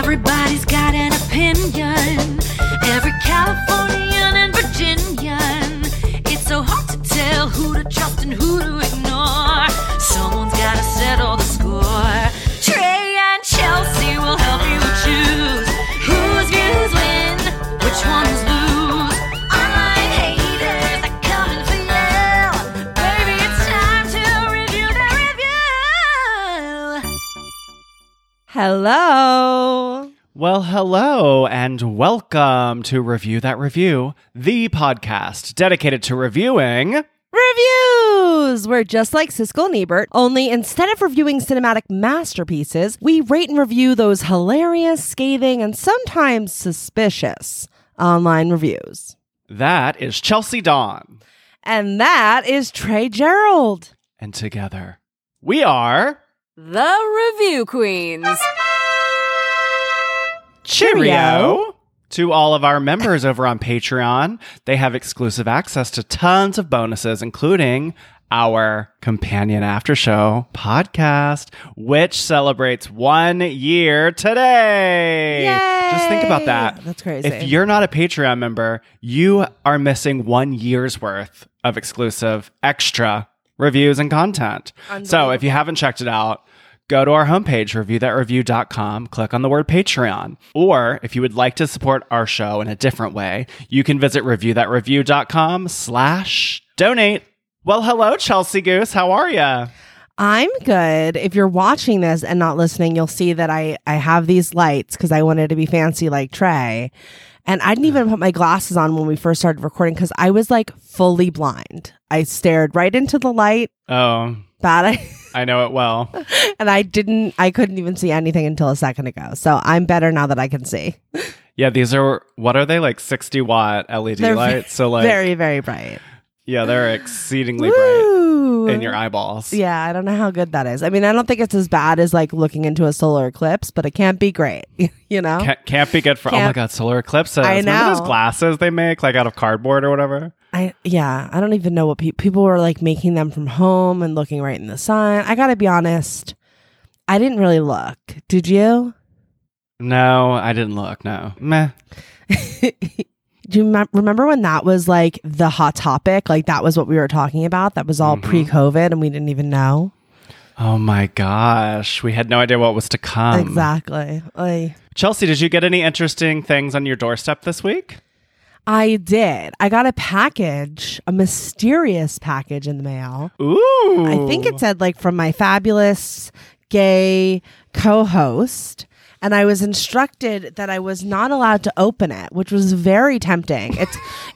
Everybody's got an opinion. Every Californian and Virginian. It's so hard to tell who to trust and who to ignore. Someone's gotta settle the score. Trey and Chelsea will help you choose whose views win, which ones lose. Online haters are coming for you. Baby, it's time to review that review. Hello. Well, hello and welcome to Review That Review, the podcast dedicated to reviewing reviews! We're just like Siskel and Ebert, only instead of reviewing cinematic masterpieces, we rate and review those hilarious, scathing, and sometimes suspicious online reviews. That is Chelsea Dawn. And that is Trey Gerald. And together, we are the Review Queens. Cheerio! To all of our members over on Patreon, they have exclusive access to tons of bonuses, including our companion after show podcast, which celebrates 1 year today. Yay! Just think about that. That's crazy. If you're not a Patreon member, you are missing 1 year's worth of exclusive extra reviews and content. So if you haven't checked it out, go to our homepage, ReviewThatReview.com, click on the word Patreon. Or if you would like to support our show in a different way, you can visit ReviewThatReview.com/donate. Well, hello, Chelsea Goose. How are ya? I'm good. If you're watching this and not listening, you'll see that I have these lights because I wanted to be fancy like Trey. And I didn't even put my glasses on when we first started recording because I was like fully blind. I stared right into the light. Oh. Bad idea. I know it well. And I couldn't even see anything until a second ago. So I'm better now that I can see. Yeah, these are, what are they? Like 60 watt LED lights. So like very, very bright. Yeah, they're exceedingly bright in your eyeballs. Yeah, I don't know how good that is. I mean, I don't think it's as bad as like looking into a solar eclipse, but it can't be great, you know? Can't be good for, oh my God, solar eclipses. I know. Remember those glasses they make like out of cardboard or whatever? I don't even know what people were like making them from home and looking right in the sun. I gotta be honest, I didn't really look. Did you? No, I didn't look. No. Meh. Do you remember when that was like the hot topic? Like that was what we were talking about. That was all pre-COVID and we didn't even know. Oh my gosh. We had no idea what was to come. Exactly. Chelsea, did you get any interesting things on your doorstep this week? I did. I got a package, a mysterious package in the mail. Ooh. I think it said like from my fabulous gay co-host. And I was instructed that I was not allowed to open it, which was very tempting.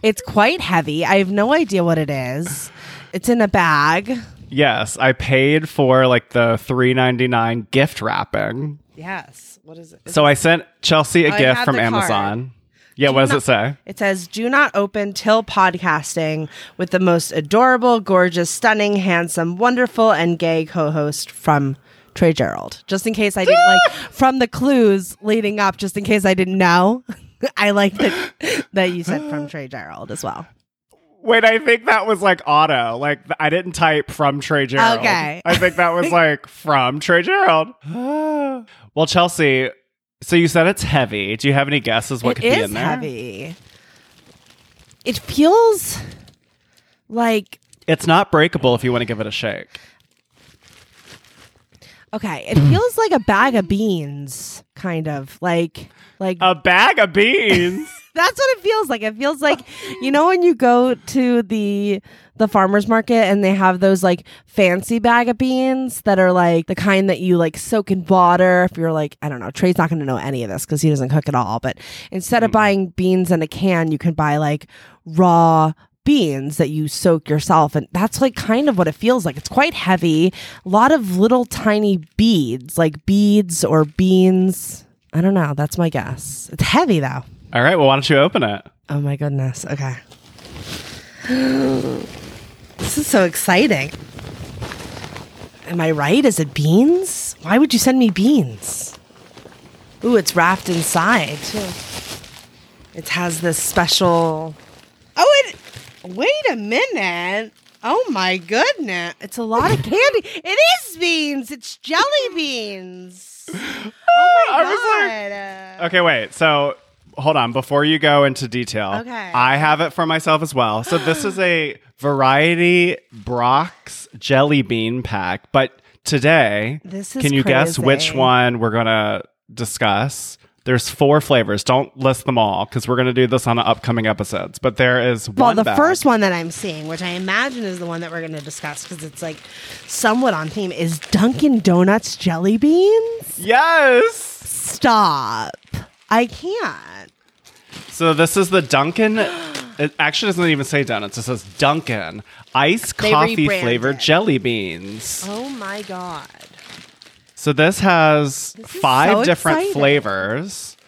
It's quite heavy. I have no idea what it is. It's in a bag. Yes, I paid for like the $3.99 gift wrapping. Yes. What is it? So I sent Chelsea a gift from Amazon. Card. Yeah, what does it say? It says, do not open till podcasting with the most adorable, gorgeous, stunning, handsome, wonderful, and gay co-host from Trey Gerald, just in case I didn't like from the clues leading up, just in case I didn't know. I like that you said from Trey Gerald as well. Wait, I think that was like auto. Like I didn't type from Trey Gerald. Okay. I think that was like from Trey Gerald. Well, Chelsea, so you said it's heavy. Do you have any guesses what could be in there? It is heavy. It feels like... It's not breakable if you want to give it a shake. Okay, it feels like a bag of beans, kind of like a bag of beans. That's what it feels like. It feels like, you know, when you go to the farmer's market and they have those like fancy bag of beans that are like the kind that you like soak in water. If you're like, I don't know, Trey's not going to know any of this because he doesn't cook at all. But instead of buying beans in a can, you can buy like raw beans that you soak yourself, and that's like kind of what it feels like. It's quite heavy. A lot of little tiny beads, like beads or beans. I don't know. That's my guess. It's heavy though. All right. Well, why don't you open it? Oh my goodness. Okay. This is so exciting. Am I right? Is it beans? Why would you send me beans? Ooh, it's wrapped inside too. It has this special. Oh, it. Wait a minute. Oh, my goodness. It's a lot of candy. It is beans. It's jelly beans. Oh, my God. was like... Okay, wait. So, hold on. Before you go into detail, okay. I have it for myself as well. So, this is a variety Brock's jelly bean pack. But today, this is can you guess which one we're going to discuss? There's 4 flavors. Don't list them all because we're going to do this on the upcoming episodes. But there is one. Well, the first one that I'm seeing, which I imagine is the one that we're going to discuss because it's like somewhat on theme, is Dunkin' Donuts jelly beans. Yes. Stop. I can't. So this is the Dunkin'. It actually doesn't even say donuts. It says Dunkin' iced coffee flavored jelly beans. Oh my God. So this has 5 different flavors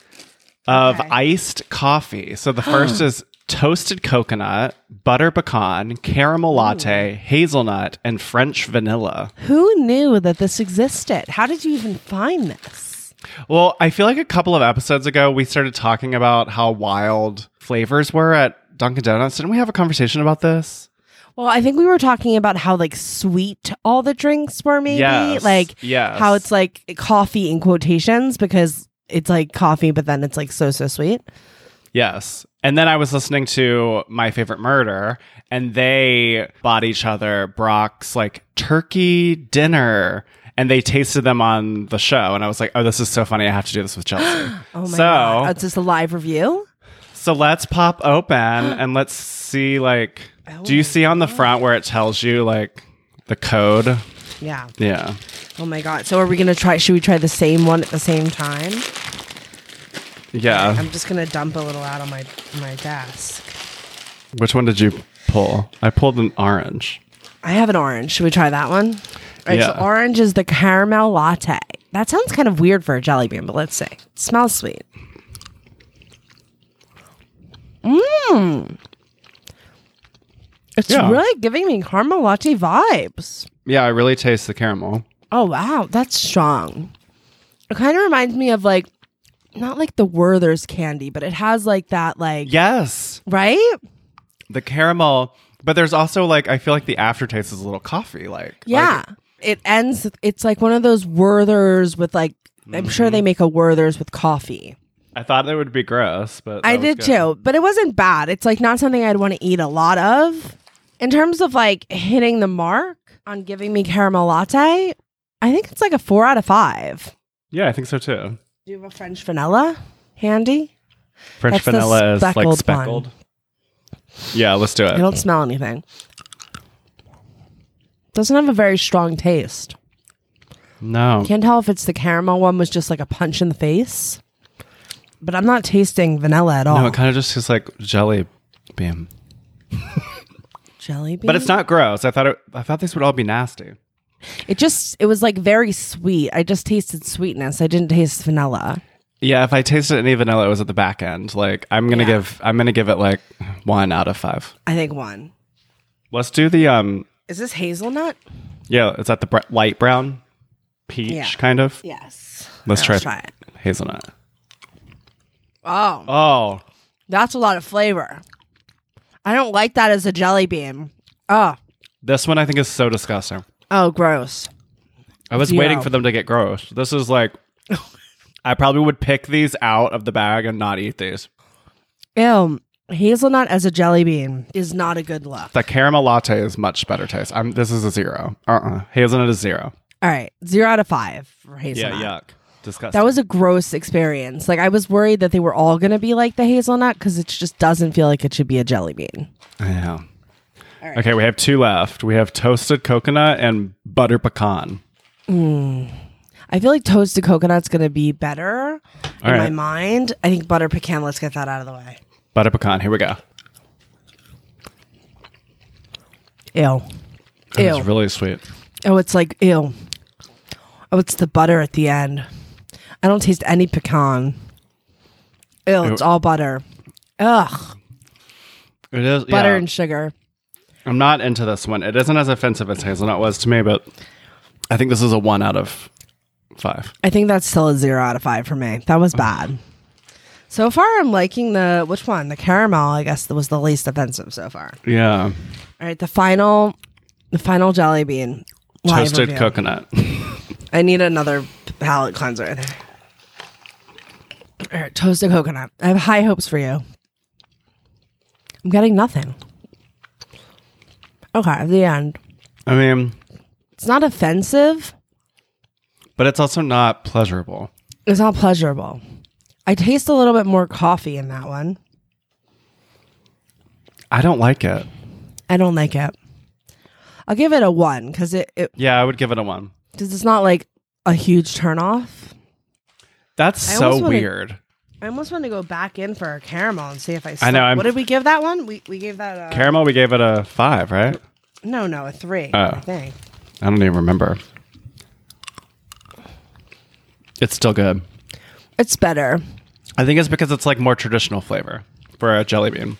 of iced coffee. So the first is toasted coconut, butter pecan, caramel latte, hazelnut, and French vanilla. Who knew that this existed? How did you even find this? Well, I feel like a couple of episodes ago, we started talking about how wild flavors were at Dunkin' Donuts. Didn't we have a conversation about this? Well, I think we were talking about how like sweet all the drinks were, maybe how it's like coffee in quotations because it's like coffee, but then it's like so sweet. Yes, and then I was listening to My Favorite Murder, and they bought each other Brock's like turkey dinner, and they tasted them on the show, and I was like, oh, this is so funny! I have to do this with Chelsea. Oh my god! It's just a live review. So let's pop open and let's see like. Oh, do you see on the front where it tells you like the code? Yeah. Yeah. Oh my God. So should we try the same one at the same time? Yeah. Right, I'm just going to dump a little out on my desk. Which one did you pull? I pulled an orange. I have an orange. Should we try that one? All right, yeah. So orange is the caramel latte. That sounds kind of weird for a jelly bean, but let's see. It smells sweet. Mmm. It's really giving me caramel latte vibes. Yeah, I really taste the caramel. Oh, wow. That's strong. It kind of reminds me of like, not like the Werther's candy, but it has like that like... Yes. Right? The caramel. But there's also like, I feel like the aftertaste is a little coffee. Like. Yeah. Like, it ends, it's like one of those Werther's with like, I'm sure they make a Werther's with coffee. I thought it would be gross, but... I did too, but it wasn't bad. It's like not something I'd want to eat a lot of. In terms of like hitting the mark on giving me caramel latte, I think it's like a 4 out of 5. Yeah, I think so too. Do you have a French vanilla handy? French vanilla is like speckled. Yeah, let's do it. I don't smell anything. Doesn't have a very strong taste. No. Can't tell if it's the caramel one was just like a punch in the face, but I'm not tasting vanilla at all. No, it kind of just tastes like jelly bean. Jelly bean? But it's not gross. I thought this would all be nasty. It was like very sweet. I just tasted sweetness. I didn't taste vanilla. Yeah, if I tasted any vanilla, it was at the back end. Like I'm gonna give it like 1 out of 5. I think 1. Let's do the Is this hazelnut? Yeah, it's at the light brown, peach kind of. Yes. Let's try it. Hazelnut. Oh. That's a lot of flavor. I don't like that as a jelly bean. Oh. This one I think is so disgusting. Oh, gross. I was waiting for them to get gross. This is like, I probably would pick these out of the bag and not eat these. Ew. Hazelnut as a jelly bean is not a good look. The caramel latte is much better taste. This is a 0. Hazelnut is 0. All right. 0 out of 5 for hazelnut. Yeah, yuck. Disgusting. That was a gross experience. Like I was worried that they were all going to be like the hazelnut because it just doesn't feel like it should be a jelly bean. I know. All right. Okay, we have 2 left. We have toasted coconut and butter pecan. I feel like toasted coconut's going to be better my mind. I think butter pecan, let's get that out of the way. Butter pecan, here we go. Ew. It's really sweet. Oh, it's like, ew. Oh, it's the butter at the end. I don't taste any pecan. Ew, it's all butter. Ugh. It is butter and sugar. I'm not into this one. It isn't as offensive as hazelnut was to me, but I think this is a 1 out of 5. I think that's still a 0 out of 5 for me. That was bad. So far, I'm liking which one? The caramel, I guess, was the least offensive so far. Yeah. All right, the final jelly bean. Toasted coconut. I need another palate cleanser. All right, toasted coconut. I have high hopes for you. I'm getting nothing. Okay, the end. I mean, it's not offensive, but it's also not pleasurable. It's not pleasurable. I taste a little bit more coffee in that one. I don't like it. I don't like it. I'll give it a 1 because it. Yeah, I would give it a 1 because it's not like a huge turnoff. That's so weird. I almost want to go back in for a caramel and see if I. Slip. I know. What did we give that one? We gave that caramel. We gave it a 5, right? No, a 3. Oh. I think. I don't even remember. It's still good. It's better. I think it's because it's like more traditional flavor for a jelly bean.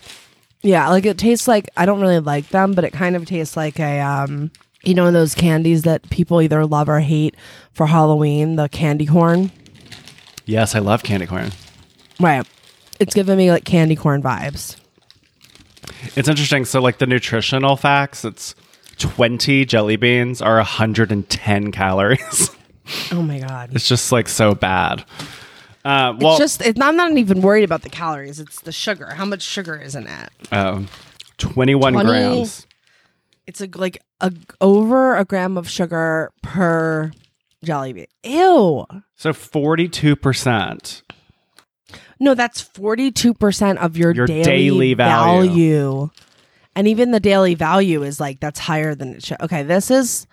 Yeah, like it tastes like, I don't really like them, but it kind of tastes like a, you know, those candies that people either love or hate for Halloween, the candy corn. Yes, I love candy corn. Right. It's giving me like candy corn vibes. It's interesting. So like the nutritional facts, it's 20 jelly beans are 110 calories. Oh my God. It's just like so bad. I'm not even worried about the calories. It's the sugar. How much sugar is in it? 21 grams. It's over a gram of sugar per jelly bean. Ew. So 42%. No, that's 42% of your daily value. And even the daily value is like, that's higher than it should. Okay, this is,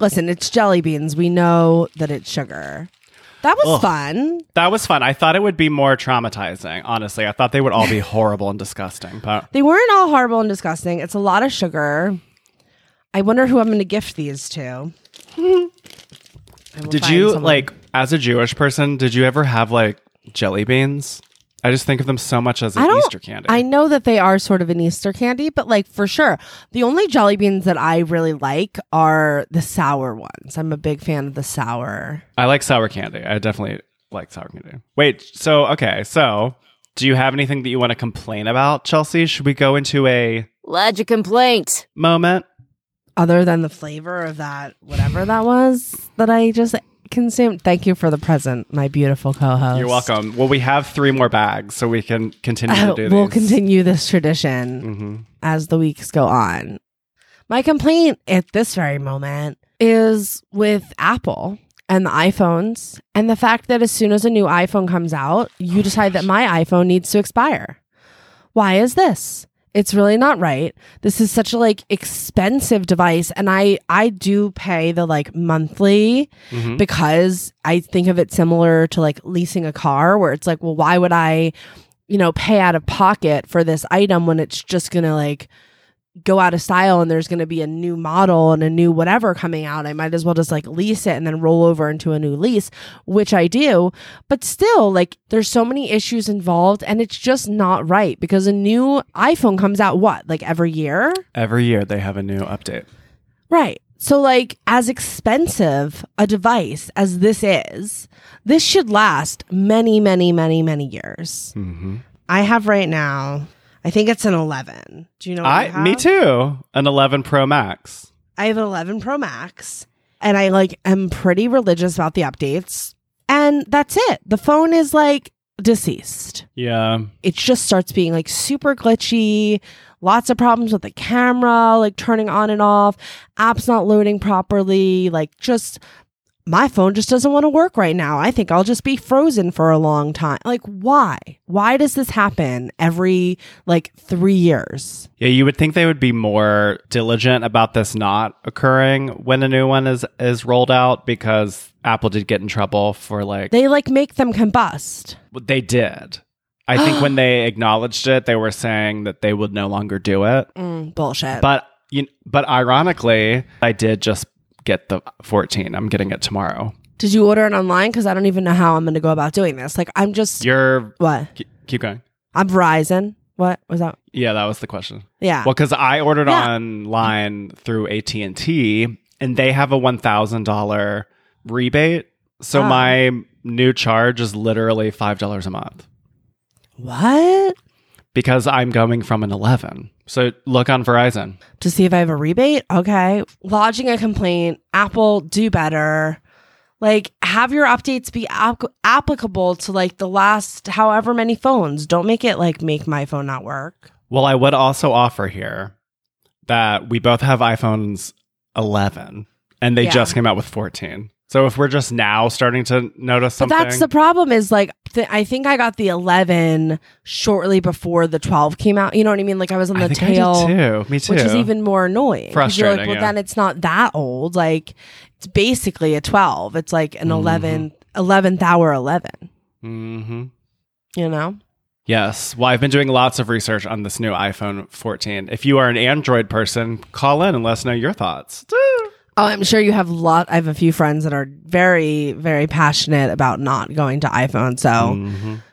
listen, it's jelly beans. We know that it's sugar. That was fun. That was fun. I thought it would be more traumatizing, honestly. I thought they would all be horrible and disgusting. But they weren't all horrible and disgusting. It's a lot of sugar. I wonder who I'm going to gift these to. Did you, someone. Like, as a Jewish person, did you ever have, like, jelly beans? I just think of them so much as an Easter candy. I know that they are sort of an Easter candy, but, like, for sure. The only jelly beans that I really like are the sour ones. I'm a big fan of the sour. I like sour candy. I definitely like sour candy. Wait, so do you have anything that you want to complain about, Chelsea? Should we go into a... Lodge a complaint. Moment. Other than the flavor of that, whatever that was, that I just... consumed. Thank you for the present, my beautiful co-host. You're welcome. Well, we have 3 more bags, so we can continue to do this. We'll continue this tradition as the weeks go on. My complaint at this very moment is with Apple and the iPhones and the fact that as soon as a new iPhone comes out, you decide that my iPhone needs to expire. Why is this? It's really not right. This is such a expensive device. And I do pay the monthly because I think of it similar to leasing a car where it's well, why would I, pay out of pocket for this item when it's just going to go out of style and there's going to be a new model and a new whatever coming out. I might as well just lease it and then roll over into a new lease, which I do. But still, there's so many issues involved and it's just not right because a new iPhone comes out every year? Every year they have a new update. Right. So as expensive a device as this is, this should last many, many, many, many years. Mm-hmm. I have right now... I think it's an 11. Do you know what I have? Me too. An 11 Pro Max. I have an 11 Pro Max. And I am pretty religious about the updates. And that's it. The phone is deceased. Yeah. It just starts being super glitchy. Lots of problems with the camera, turning on and off. Apps not loading properly. My phone just doesn't want to work right now. I think I'll just be frozen for a long time. Why? Why does this happen every 3 years? Yeah, you would think they would be more diligent about this not occurring when a new one is rolled out because Apple did get in trouble for They make them combust. They did. I think when they acknowledged it, they were saying that they would no longer do it. Bullshit. But ironically, I did just get the 14. I'm getting it tomorrow. Did you order it online? Because I don't even know how I'm going to go about doing this. I'm just... You're... What? Keep going. I'm Verizon. What was that? Yeah, that was the question. Yeah. Well, because I ordered online through AT&T and they have a $1,000 rebate. So my new charge is literally $5 a month. What? Because I'm going from an 11. So look on Verizon. To see if I have a rebate? Okay. Lodging a complaint. Apple, do better. Like, have your updates be applicable to like the last however many phones. Don't make it like make my phone not work. Well, I would also offer here that we both have iPhones 11 and they just came out with 14. So if we're just now starting to notice something. But that's the problem is like, I think I got the 11 shortly before the 12 came out. You know what I mean? Like I was on the tail. I did too. Me too. Which is even more annoying. Frustrating. You're like, well, then it's not that old. Like it's basically a 12. It's like an 11th hour 11. Mm-hmm. You know? Yes. Well, I've been doing lots of research on this new iPhone 14. If you are an Android person, call in and let us know your thoughts. Oh, I'm sure you have I have a few friends that are very, very passionate about not going to iPhone. So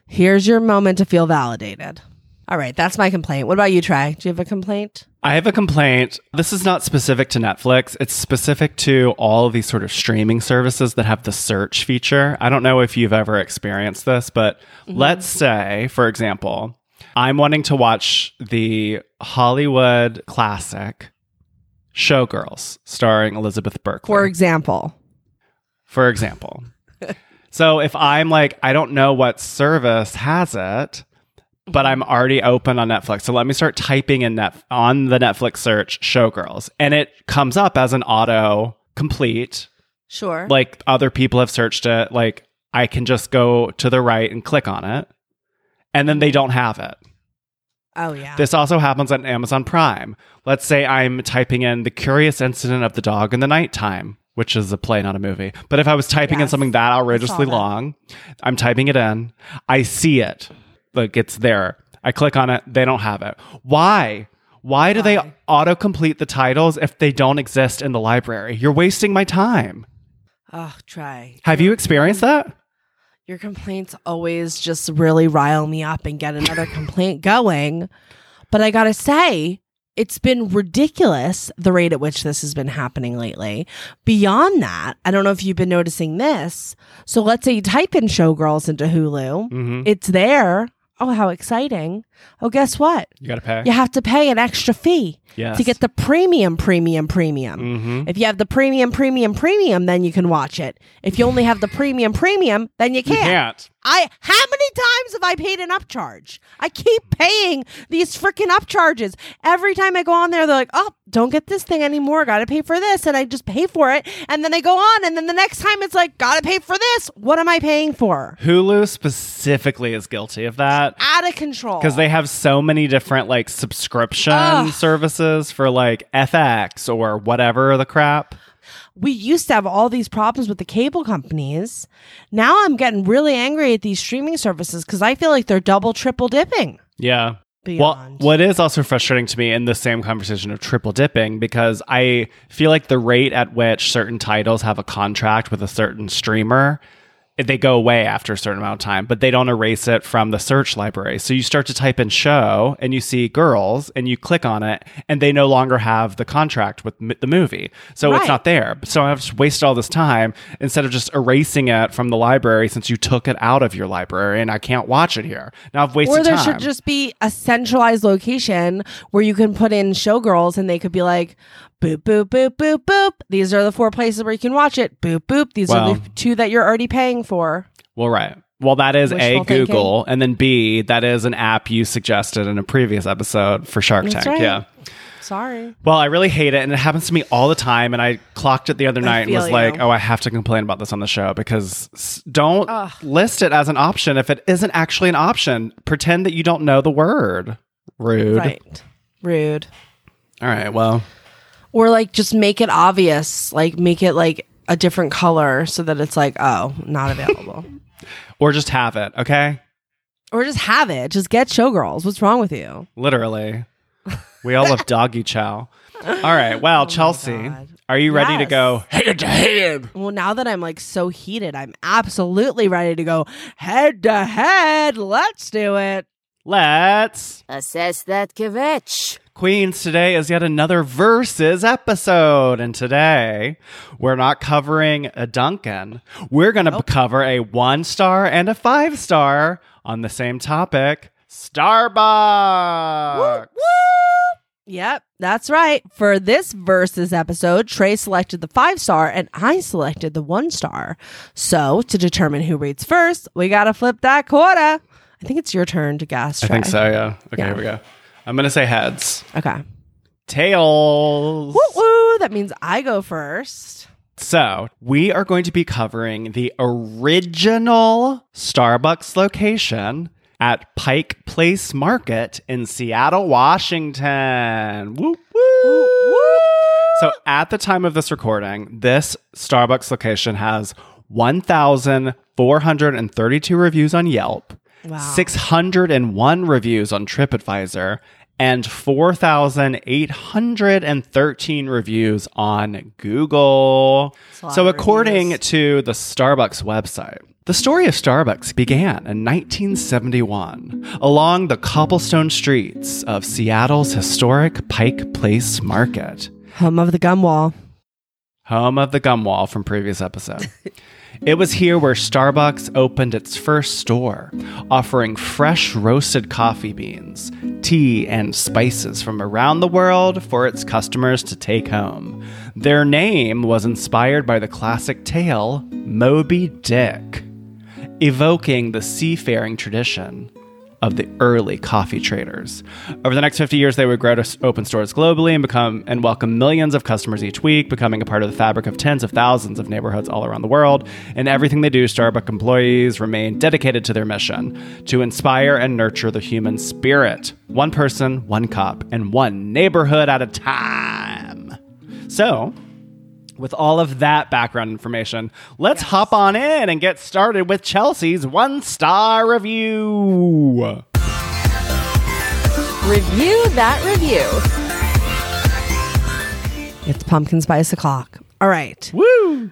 here's your moment to feel validated. All right. That's my complaint. What about you, Trey? Do you have a complaint? I have a complaint. This is not specific to Netflix. It's specific to all of these sort of streaming services that have the search feature. I don't know if you've ever experienced this, but let's say, for example, I'm wanting to watch the Hollywood classic Showgirls, starring Elizabeth Berkley. For example. So if I'm like, I don't know what service has it, but I'm already open on Netflix. So let me start typing in on the Netflix search Showgirls. And it comes up as an auto complete. Sure. Like other people have searched it. Like I can just go to the right and click on it. And then they don't have it. Oh, yeah. This also happens on Amazon Prime. Let's say I'm typing in The Curious Incident of the Dog in the Nighttime, which is a play, not a movie. But if I was typing in something that outrageously long, I'm typing it in. I see it. Like, it's there. I click on it. They don't have it. Why? Why do they autocomplete the titles if they don't exist in the library? You're wasting my time. Oh, Trey. Have you experienced that? Your complaints always just really rile me up and get another complaint going. But I gotta say, it's been ridiculous the rate at which this has been happening lately. Beyond that, I don't know if you've been noticing this. So let's say you type in Showgirls into Hulu. It's there. Oh, how exciting. Oh, guess what? You gotta pay. You have to pay an extra fee to get the premium. If you have the premium, then you can watch it. If you only have the premium, then you can't. How many times have I paid an upcharge? I keep paying these freaking upcharges. Every time I go on there, they're like, oh, don't get this thing anymore. Gotta pay for this. And I just pay for it. And then I go on. And then the next time it's like, gotta pay for this. What am I paying for? Hulu specifically is guilty of that. It's out of control. Because they have so many different like subscription services for like FX or whatever the crap. We used to have all these problems with the cable companies. Now I'm getting really angry at these streaming services because I feel like they're double, triple dipping. Yeah. Beyond. Well, what is also frustrating to me in the same conversation of triple dipping, because I feel like the rate at which certain titles have a contract with a certain streamer, they go away after a certain amount of time, but they don't erase it from the search library. So you start to type in show and you see girls and you click on it and they no longer have the contract with the movie. So it's not there. So I've just wasted all this time instead of just erasing it from the library, since you took it out of your library and I can't watch it here. Now I've wasted time. Or there should just be a centralized location where you can put in Showgirls and they could be like, boop, boop, boop, boop, boop. These are the four places where you can watch it. Boop, boop. These are the two that you're already paying for. Well, right. Well, that is A, Google, and then B, that is an app you suggested in a previous episode for Shark Tank. Right. Yeah. Sorry. Well, I really hate it, and it happens to me all the time, and I clocked it the other night and was like, oh, I have to complain about this on the show, because don't list it as an option if it isn't actually an option. Pretend that you don't know the word. Rude. Right. Rude. All right. Well... Or like just make it obvious, like make it like a different color so that it's like, oh, not available. Or just have it, okay? Or just have it. Just get Showgirls. What's wrong with you? Literally. We all love doggy chow. All right. Well, Chelsea, are you ready to go head to head? Well, now that I'm like so heated, I'm absolutely ready to go head to head. Let's do it. Let's assess that kvetch. Queens, today is yet another Versus episode, and today we're not covering a Dunkin'. We're going to cover a 1-star and a 5-star on the same topic, Starbucks. Woo, woo. Yep, that's right. For this Versus episode, Trey selected the 5-star and I selected the 1-star. So to determine who reads first, we got to flip that quarter. I think it's your turn to guess, Trey. I think so, yeah. Okay, yeah. Here we go. I'm going to say heads. Okay. Tails. Woo-woo. That means I go first. So we are going to be covering the original Starbucks location at Pike Place Market in Seattle, Washington. Whoop, whoop. Whoop, whoop. So at the time of this recording, this Starbucks location has 1,432 reviews on Yelp, wow, 601 reviews on TripAdvisor, and 4,813 reviews on Google. So according to the Starbucks website, the story of Starbucks began in 1971 along the cobblestone streets of Seattle's historic Pike Place Market. Home of the gum wall. Home of the gum wall from previous episode. It was here where Starbucks opened its first store, offering fresh roasted coffee beans, tea, and spices from around the world for its customers to take home. Their name was inspired by the classic tale, Moby Dick, evoking the seafaring tradition of the early coffee traders. Over the next 50 years, they would grow to open stores globally and welcome millions of customers each week, becoming a part of the fabric of tens of thousands of neighborhoods all around the world. In everything they do, Starbucks employees remain dedicated to their mission to inspire and nurture the human spirit. One person, one cup, and one neighborhood at a time. So, with all of that background information, let's hop on in and get started with Chelsea's 1-star review. Review that review. It's pumpkin spice o'clock. All right. Woo!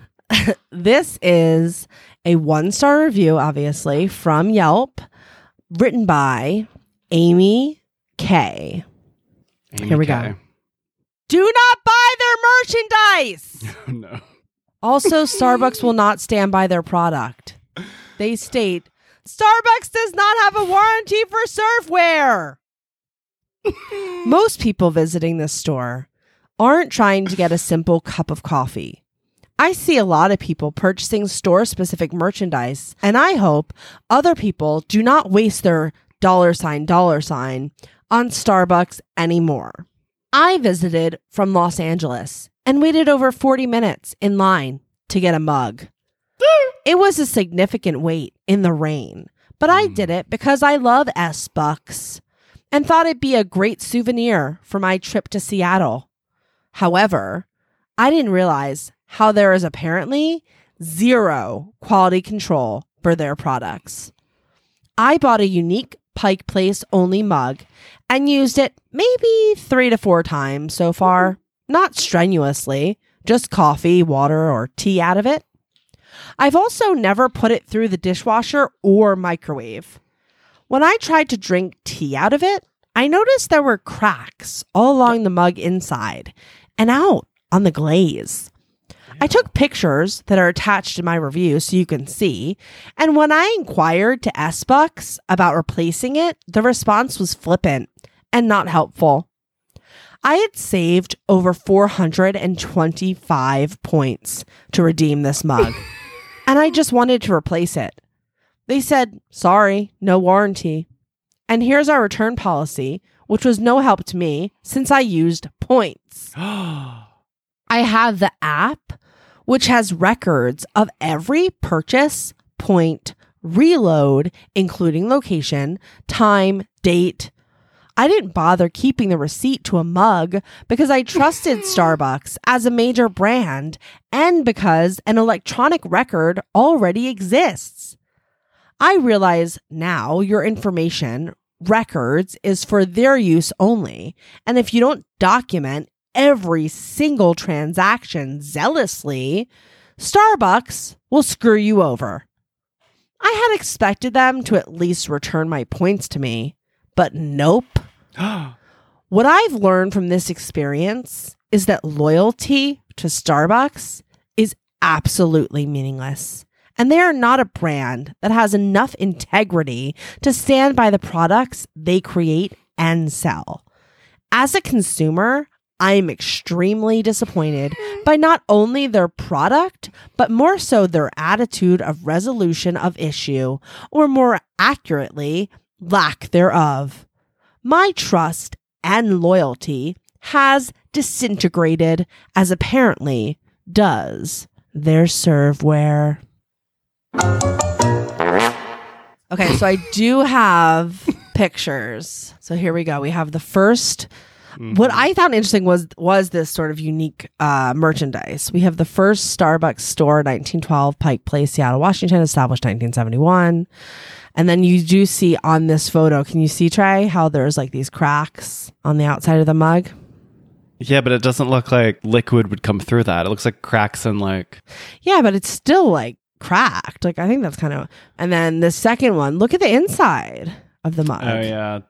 This is a 1-star review, obviously, from Yelp, written by Amy K. Here we go. Do not buy their merchandise. Oh, no. Also, Starbucks will not stand by their product. They state, Starbucks does not have a warranty for surfware. Most people visiting this store aren't trying to get a simple cup of coffee. I see a lot of people purchasing store-specific merchandise, and I hope other people do not waste their $, on Starbucks anymore. I visited from Los Angeles and waited over 40 minutes in line to get a mug. It was a significant wait in the rain, but I did it because I love S-Bucks and thought it'd be a great souvenir for my trip to Seattle. However, I didn't realize how there is apparently zero quality control for their products. I bought a unique Pike Place only mug and used it maybe 3 to 4 times so far, not strenuously, just coffee, water, or tea out of it. I've also never put it through the dishwasher or microwave. When I tried to drink tea out of it, I noticed there were cracks all along the mug inside and out on the glaze. I took pictures that are attached in my review so you can see, and when I inquired to S-Bucks about replacing it, the response was flippant and not helpful. I had saved over 425 points to redeem this mug, and I just wanted to replace it. They said, sorry, no warranty. And here's our return policy, which was no help to me since I used points. I have the app, which has records of every purchase, point, reload, including location, time, date. I didn't bother keeping the receipt to a mug because I trusted Starbucks as a major brand and because an electronic record already exists. I realize now your information, records, is for their use only, and if you don't document every single transaction zealously, Starbucks will screw you over. I had expected them to at least return my points to me, but nope. What I've learned from this experience is that loyalty to Starbucks is absolutely meaningless, and they are not a brand that has enough integrity to stand by the products they create and sell. As a consumer, I'm extremely disappointed by not only their product, but more so their attitude of resolution of issue, or more accurately, lack thereof. My trust and loyalty has disintegrated, as apparently does their serveware. Okay, so I do have pictures. So here we go. We have the first. Mm-hmm. What I found interesting was this sort of unique merchandise. We have the first Starbucks store, 1912 Pike Place, Seattle, Washington, established 1971. And then you do see on this photo, can you see, Trey, how there's like these cracks on the outside of the mug? Yeah, but it doesn't look like liquid would come through that. It looks like cracks and like... Yeah, but it's still like cracked. Like I think that's kind of... And then the second one, look at the inside of the mug. Oh, yeah.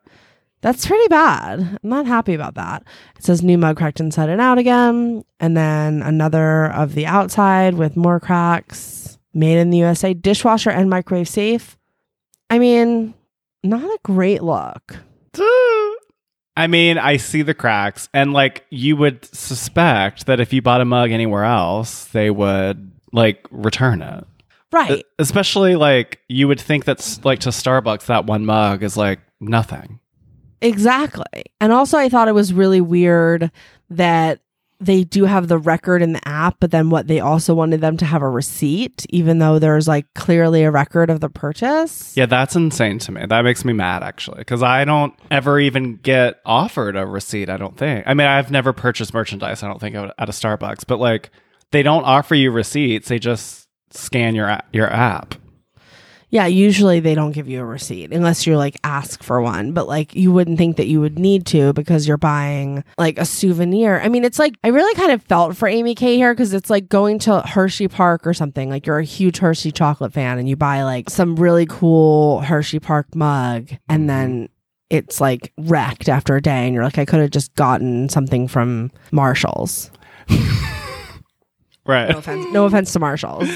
That's pretty bad. I'm not happy about that. It says new mug cracked inside and out again. And then another of the outside with more cracks. Made in the USA. Dishwasher and microwave safe. I mean, not a great look. I mean, I see the cracks. And like you would suspect that if you bought a mug anywhere else, they would like return it. Right. Especially like you would think that's like to Starbucks, that one mug is like nothing. Exactly. And also I thought it was really weird that they do have the record in the app, but then what, they also wanted them to have a receipt, even though there's like clearly a record of the purchase. Yeah, that's insane to me. That makes me mad, actually, because I don't ever even get offered a receipt, I don't think. I mean, I've never purchased merchandise, I don't think, at a Starbucks, but like they don't offer you receipts. They just scan your app. Yeah, usually they don't give you a receipt unless you're like ask for one. But like you wouldn't think that you would need to because you're buying like a souvenir. I mean, it's like I really kind of felt for Amy K here because it's like going to Hershey Park or something. Like you're a huge Hershey chocolate fan and you buy like some really cool Hershey Park mug and then it's like wrecked after a day and you're like, I could have just gotten something from Marshalls. Right. No offense to Marshalls.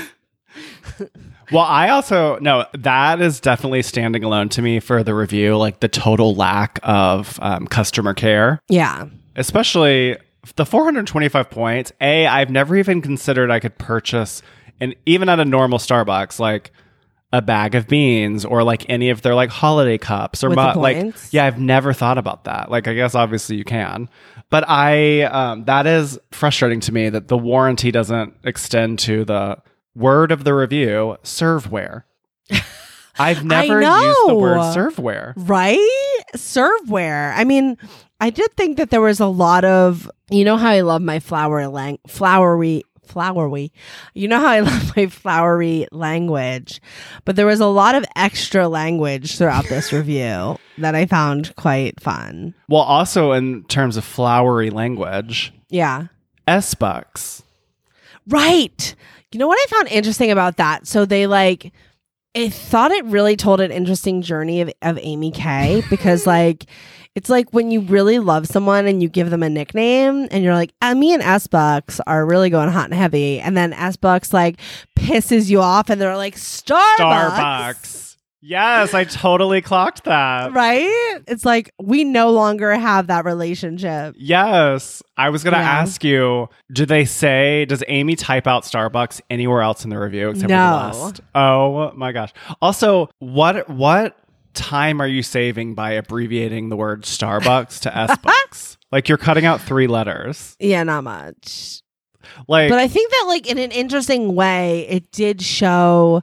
Well, I also know that is definitely standing alone to me for the review, like the total lack of customer care. Yeah. Especially the 425 points. I've never even considered I could purchase, and even at a normal Starbucks, like a bag of beans or like any of their like holiday cups or like, yeah, I've never thought about that. Like, I guess obviously you can, but that is frustrating to me that the warranty doesn't extend to the word of the review, serveware. I've never used the word serveware. Right? Serveware. I mean, I did think that there was a lot of, you know how I love my flowery language, but there was a lot of extra language throughout this review that I found quite fun. Well, also in terms of flowery language. Yeah. S-Bucks. Right. You know what I found interesting about that? So they like, I thought it really told an interesting journey of Amy K, because like, it's like when you really love someone and you give them a nickname and you're like, me and S-Bucks are really going hot and heavy. And then S-Bucks like pisses you off and they're like, Starbucks. Yes, I totally clocked that. Right? It's like, we no longer have that relationship. Yes. I was going to ask you, does Amy type out Starbucks anywhere else in the review except for the last? Oh my gosh. Also, what time are you saving by abbreviating the word Starbucks to S-Bucks? Like, you're cutting out 3 letters. Yeah, not much. Like, but I think that like in an interesting way, it did show...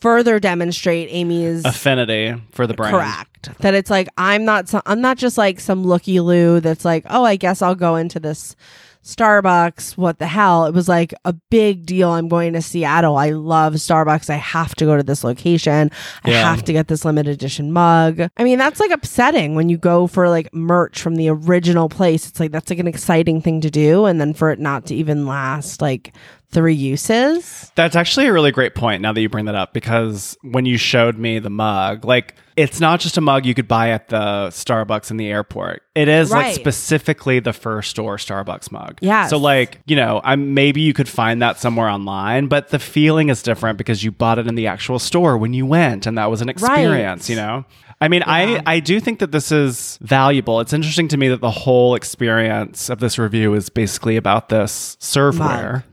further demonstrate Amy's affinity for the brand. Correct. That it's like I'm not just like some looky-loo that's like, oh, I guess I'll go into this Starbucks. What the hell? It was like a big deal. I'm going to Seattle. I love Starbucks. I have to go to this location. I have to get this limited edition mug. I mean, that's like upsetting when you go for like merch from the original place. It's like that's like an exciting thing to do, and then for it not to even last like three uses? That's actually a really great point now that you bring that up, because when you showed me the mug, like, it's not just a mug you could buy at the Starbucks in the airport. It is like specifically the Fur Store Starbucks mug. Yeah. So like, you know, maybe you could find that somewhere online, but the feeling is different because you bought it in the actual store when you went, and that was an experience, you know? I mean, yeah. I do think that this is valuable. It's interesting to me that the whole experience of this review is basically about this serveware.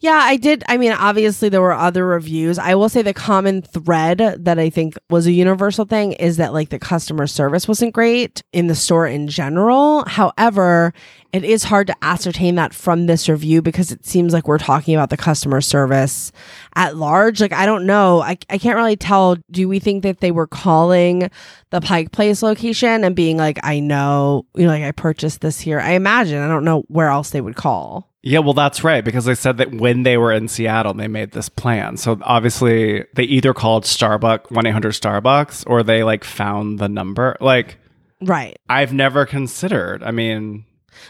Yeah, I did. I mean, obviously, there were other reviews. I will say the common thread that I think was a universal thing is that, like, the customer service wasn't great in the store in general. However, it is hard to ascertain that from this review because it seems like we're talking about the customer service at large. Like, I don't know. I can't really tell. Do we think that they were calling the Pike Place location and being like, I know, you know, like, I purchased this here? I imagine. I don't know where else they would call. Yeah, well, that's right, because they said that when they were in Seattle, they made this plan. So obviously, they either called Starbucks, 1-800-STARBUCKS, or they, like, found the number. Like, right. I've never considered. I mean,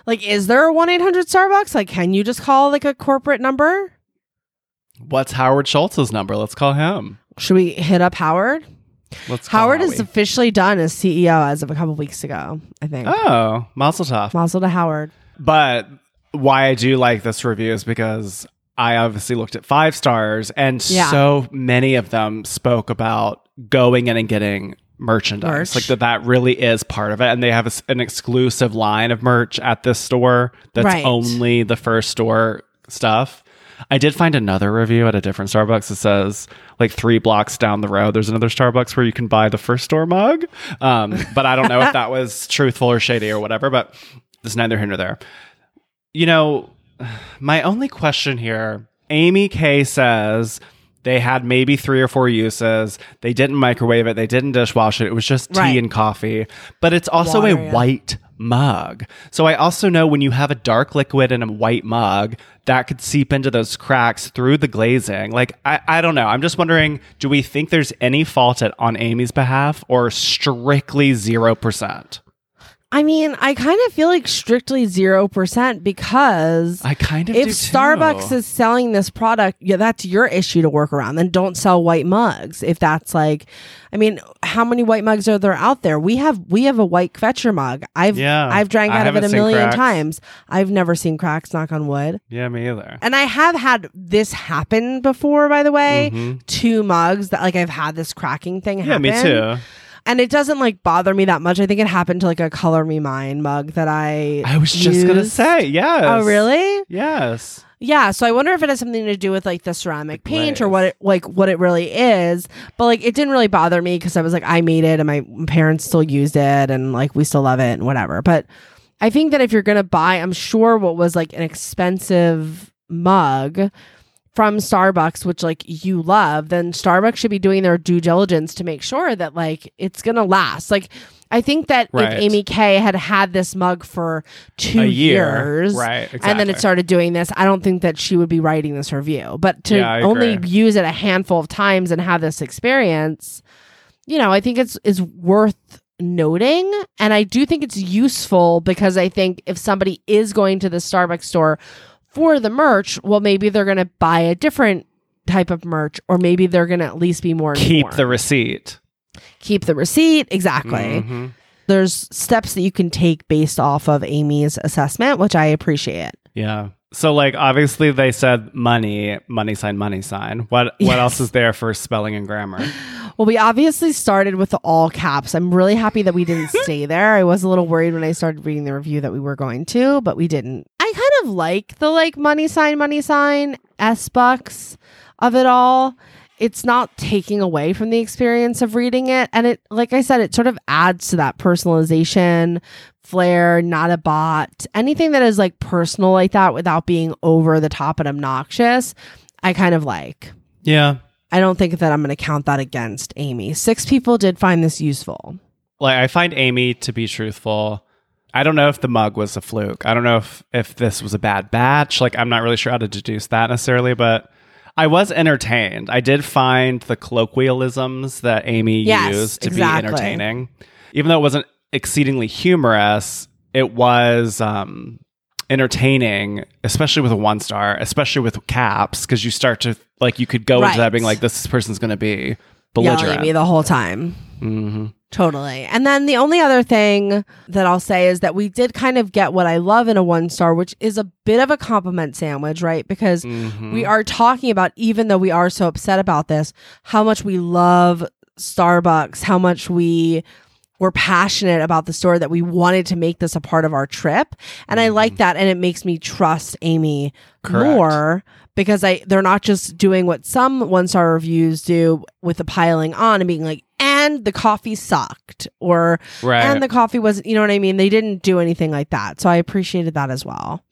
like, is there a 1-800-STARBUCKS? Like, can you just call, like, a corporate number? What's Howard Schultz's number? Let's call him. Should we hit up Howard? Let's call Howard. Howie is officially done as CEO as of a couple weeks ago, I think. Oh, mazel tov. Mazel to Howard. But why I do like this review is because I obviously looked at 5 stars, and so many of them spoke about going in and getting merchandise. Merch. Like that really is part of it. And they have an exclusive line of merch at this store that's only the first store stuff. I did find another review at a different Starbucks that says, like, 3 blocks down the road, there's another Starbucks where you can buy the first store mug. But I don't know if that was truthful or shady or whatever, but it's neither here nor there. You know, my only question here, Amy K says they had maybe 3 or 4 uses. They didn't microwave it. They didn't dishwash it. It was just tea and coffee. But it's also a white mug. So I also know when you have a dark liquid in a white mug, that could seep into those cracks through the glazing. Like, I don't know. I'm just wondering, do we think there's any fault on Amy's behalf, or strictly 0%? I mean, I kind of feel like strictly 0%, because I kind of if Starbucks is selling this product, yeah, that's your issue to work around. Then don't sell white mugs. If that's like, I mean, how many white mugs are there out there? We have a white Quetcher mug. I've drank out of it a million times. I've never seen cracks, knock on wood. Yeah, me either. And I have had this happen before, by the way. Mm-hmm. 2 mugs that, like, I've had this cracking thing happen. Yeah, me too. And it doesn't, like, bother me that much. I think it happened to, like, a Color Me Mine mug that I was used. Just going to say, yes. Oh, really? Yes. Yeah, so I wonder if it has something to do with, like, the ceramic paint or what it really is. But, like, it didn't really bother me because I was like, I made it and my parents still used it and, like, we still love it and whatever. But I think that if you're going to buy, I'm sure what was, like, an expensive mug from Starbucks, which, like, you love, then Starbucks should be doing their due diligence to make sure that, like, it's gonna last. Like, I think that if Amy K had this mug for 2 years, and then it started doing this, I don't think that she would be writing this review. But to only use it a handful of times and have this experience, you know, I think it's worth noting. And I do think it's useful, because I think if somebody is going to the Starbucks store for the merch, well, maybe they're going to buy a different type of merch, or maybe they're going to at least be more informed. Keep the receipt. Exactly. Mm-hmm. There's steps that you can take based off of Amy's assessment, which I appreciate. Yeah. So, like, obviously they said money sign. What else is there for spelling and grammar? Well, we obviously started with the all caps. I'm really happy that we didn't stay there. I was a little worried when I started reading the review that we were going to, but we didn't. I kind of like the, like, money sign, S-bucks of it all. It's not taking away from the experience of reading it. And it, like I said, it sort of adds to that personalization flair, not a bot. Anything that is, like, personal like that without being over the top and obnoxious, I kind of like. Yeah. I don't think that I'm going to count that against Amy. 6 people did find this useful. Like, I find Amy to be truthful. I don't know if the mug was a fluke. I don't know if this was a bad batch. Like, I'm not really sure how to deduce that necessarily, but I was entertained. I did find the colloquialisms that Amy used to be entertaining. Even though it wasn't exceedingly humorous, it was entertaining, especially with a 1-star, especially with caps, because you start to, like, you could go into that being like, this person's going to be belligerent. Yelling at me the whole time. Mm-hmm. Totally. And then the only other thing that I'll say is that we did kind of get what I love in a 1-star, which is a bit of a compliment sandwich, right? Because we are talking about, even though we are so upset about this, how much we love Starbucks, how much we were passionate about the store, that we wanted to make this a part of our trip. And I like that. And it makes me trust Amy more, because they're not just doing what some 1-star reviews do with the piling on and being like, and the coffee sucked, or and the coffee wasn't, you know what I mean? They didn't do anything like that. So I appreciated that as well.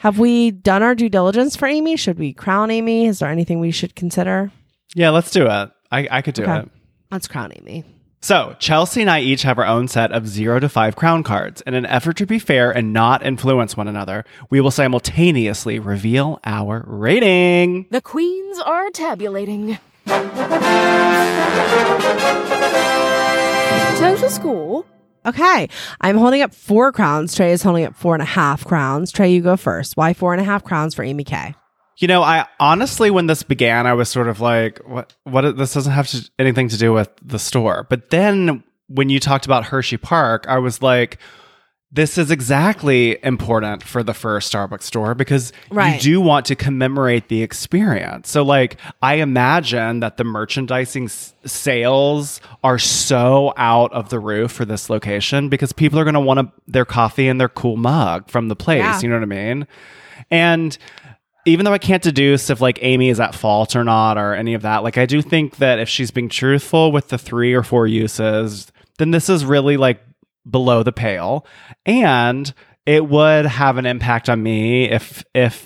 Have we done our due diligence for Amy? Should we crown Amy? Is there anything we should consider? Yeah, let's do it. I could do it. Let's crown Amy. So, Chelsea and I each have our own set of 0 to 5 crown cards. In an effort to be fair and not influence one another, we will simultaneously reveal our rating. The queens are tabulating. Total score. Okay, I'm holding up 4 crowns. Trey is holding up 4.5 crowns. Trey, you go first. Why 4.5 crowns for Amy K? You know, I honestly, when this began, I was sort of like, what, this doesn't have anything to do with the store. But then when you talked about Hershey Park, I was like, this is exactly important for the first Starbucks store, because you do want to commemorate the experience. So, like, I imagine that the merchandising sales are so out of the roof for this location, because people are going to want their coffee and their cool mug from the place. Yeah. You know what I mean? And even though I can't deduce if, like, Amy is at fault or not or any of that, like, I do think that if she's being truthful with the 3 or 4 uses, then this is really, like, below the pale. And it would have an impact on me if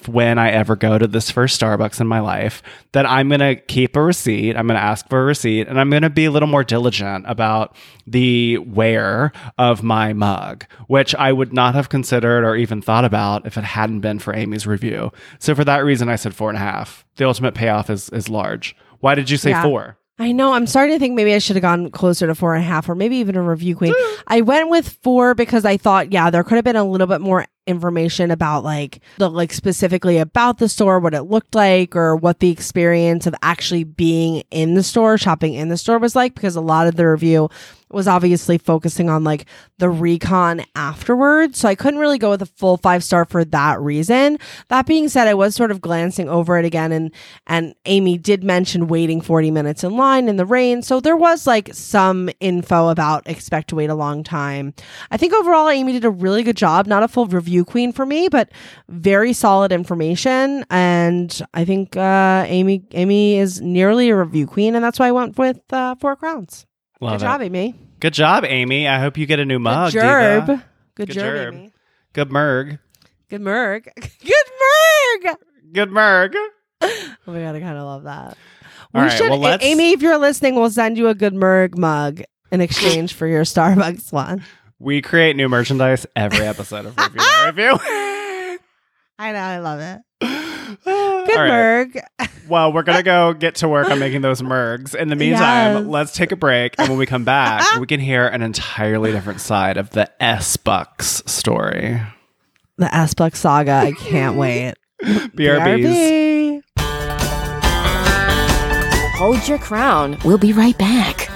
when I ever go to this first Starbucks in my life, that I'm going to keep a receipt, I'm going to ask for a receipt, and I'm going to be a little more diligent about the wear of my mug, which I would not have considered or even thought about if it hadn't been for Amy's review. So for that reason, I said 4.5. The ultimate payoff is large. Why did you say 4? I know. I'm starting to think maybe I should have gone closer to 4.5, or maybe even a review queen. I went with 4 because I thought, there could have been a little bit more information about, like, specifically about the store, what it looked like, or what the experience of actually being in the store, shopping in the store was like, because a lot of the review was obviously focusing on, like, the recon afterwards. So I couldn't really go with a full 5-star for that reason. That being said, I was sort of glancing over it again, and Amy did mention waiting 40 minutes in line in the rain. So there was, like, some info about expect to wait a long time. I think overall, Amy did a really good job. Not a full review queen for me, but very solid information. And I think Amy is nearly a review queen, and that's why I went with 4 crowns. Love Good job, Amy. Good job, Amy. I hope you get a new mug. Good gerb. Diva. Good gerb, Amy. Good merg. Good merg. Good merg. Good merg. Oh my God, I kind of love that. Amy, if you're listening, we'll send you a good merg mug in exchange for your Starbucks one. We create new merchandise every episode of Review That Review. I know, I love it. Good merg. Well, we're going to go get to work on making those mergs. In the meantime, let's take a break. And when we come back, we can hear an entirely different side of the S-Bucks story. The S-Bucks saga. I can't wait. BRBs. Hold your crown. We'll be right back.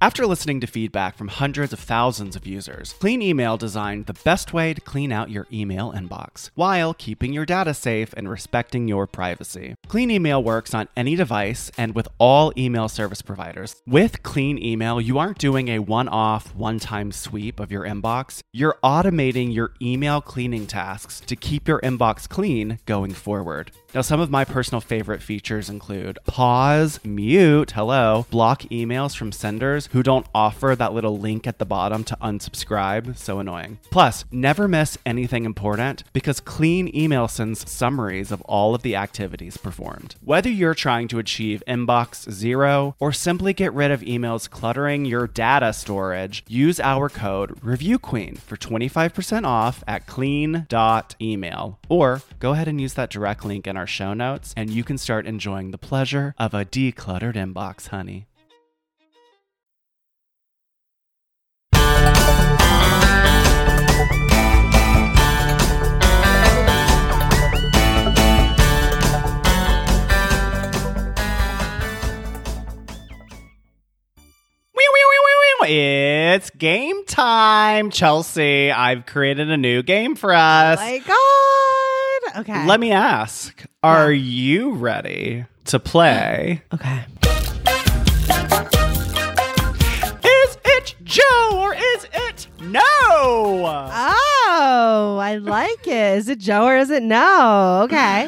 After listening to feedback from hundreds of thousands of users, Clean Email designed the best way to clean out your email inbox while keeping your data safe and respecting your privacy. Clean Email works on any device and with all email service providers. With Clean Email, you aren't doing a one-off, one-time sweep of your inbox. You're automating your email cleaning tasks to keep your inbox clean going forward. Now, some of my personal favorite features include pause, mute, hello, block emails from senders who don't offer that little link at the bottom to unsubscribe. So annoying. Plus, never miss anything important, because Clean Email sends summaries of all of the activities performed. Whether you're trying to achieve inbox zero or simply get rid of emails cluttering your data storage, use our code ReviewQueen for 25% off at clean.email, or go ahead and use that direct link in our our show notes, and you can start enjoying the pleasure of a decluttered inbox, honey. It's game time, Chelsea. I've created a new game for us. Oh my God. Okay. Let me ask, are you ready to play? Okay. Is it Joe or is it no? Oh, I like it. Is it Joe or is it no? Okay.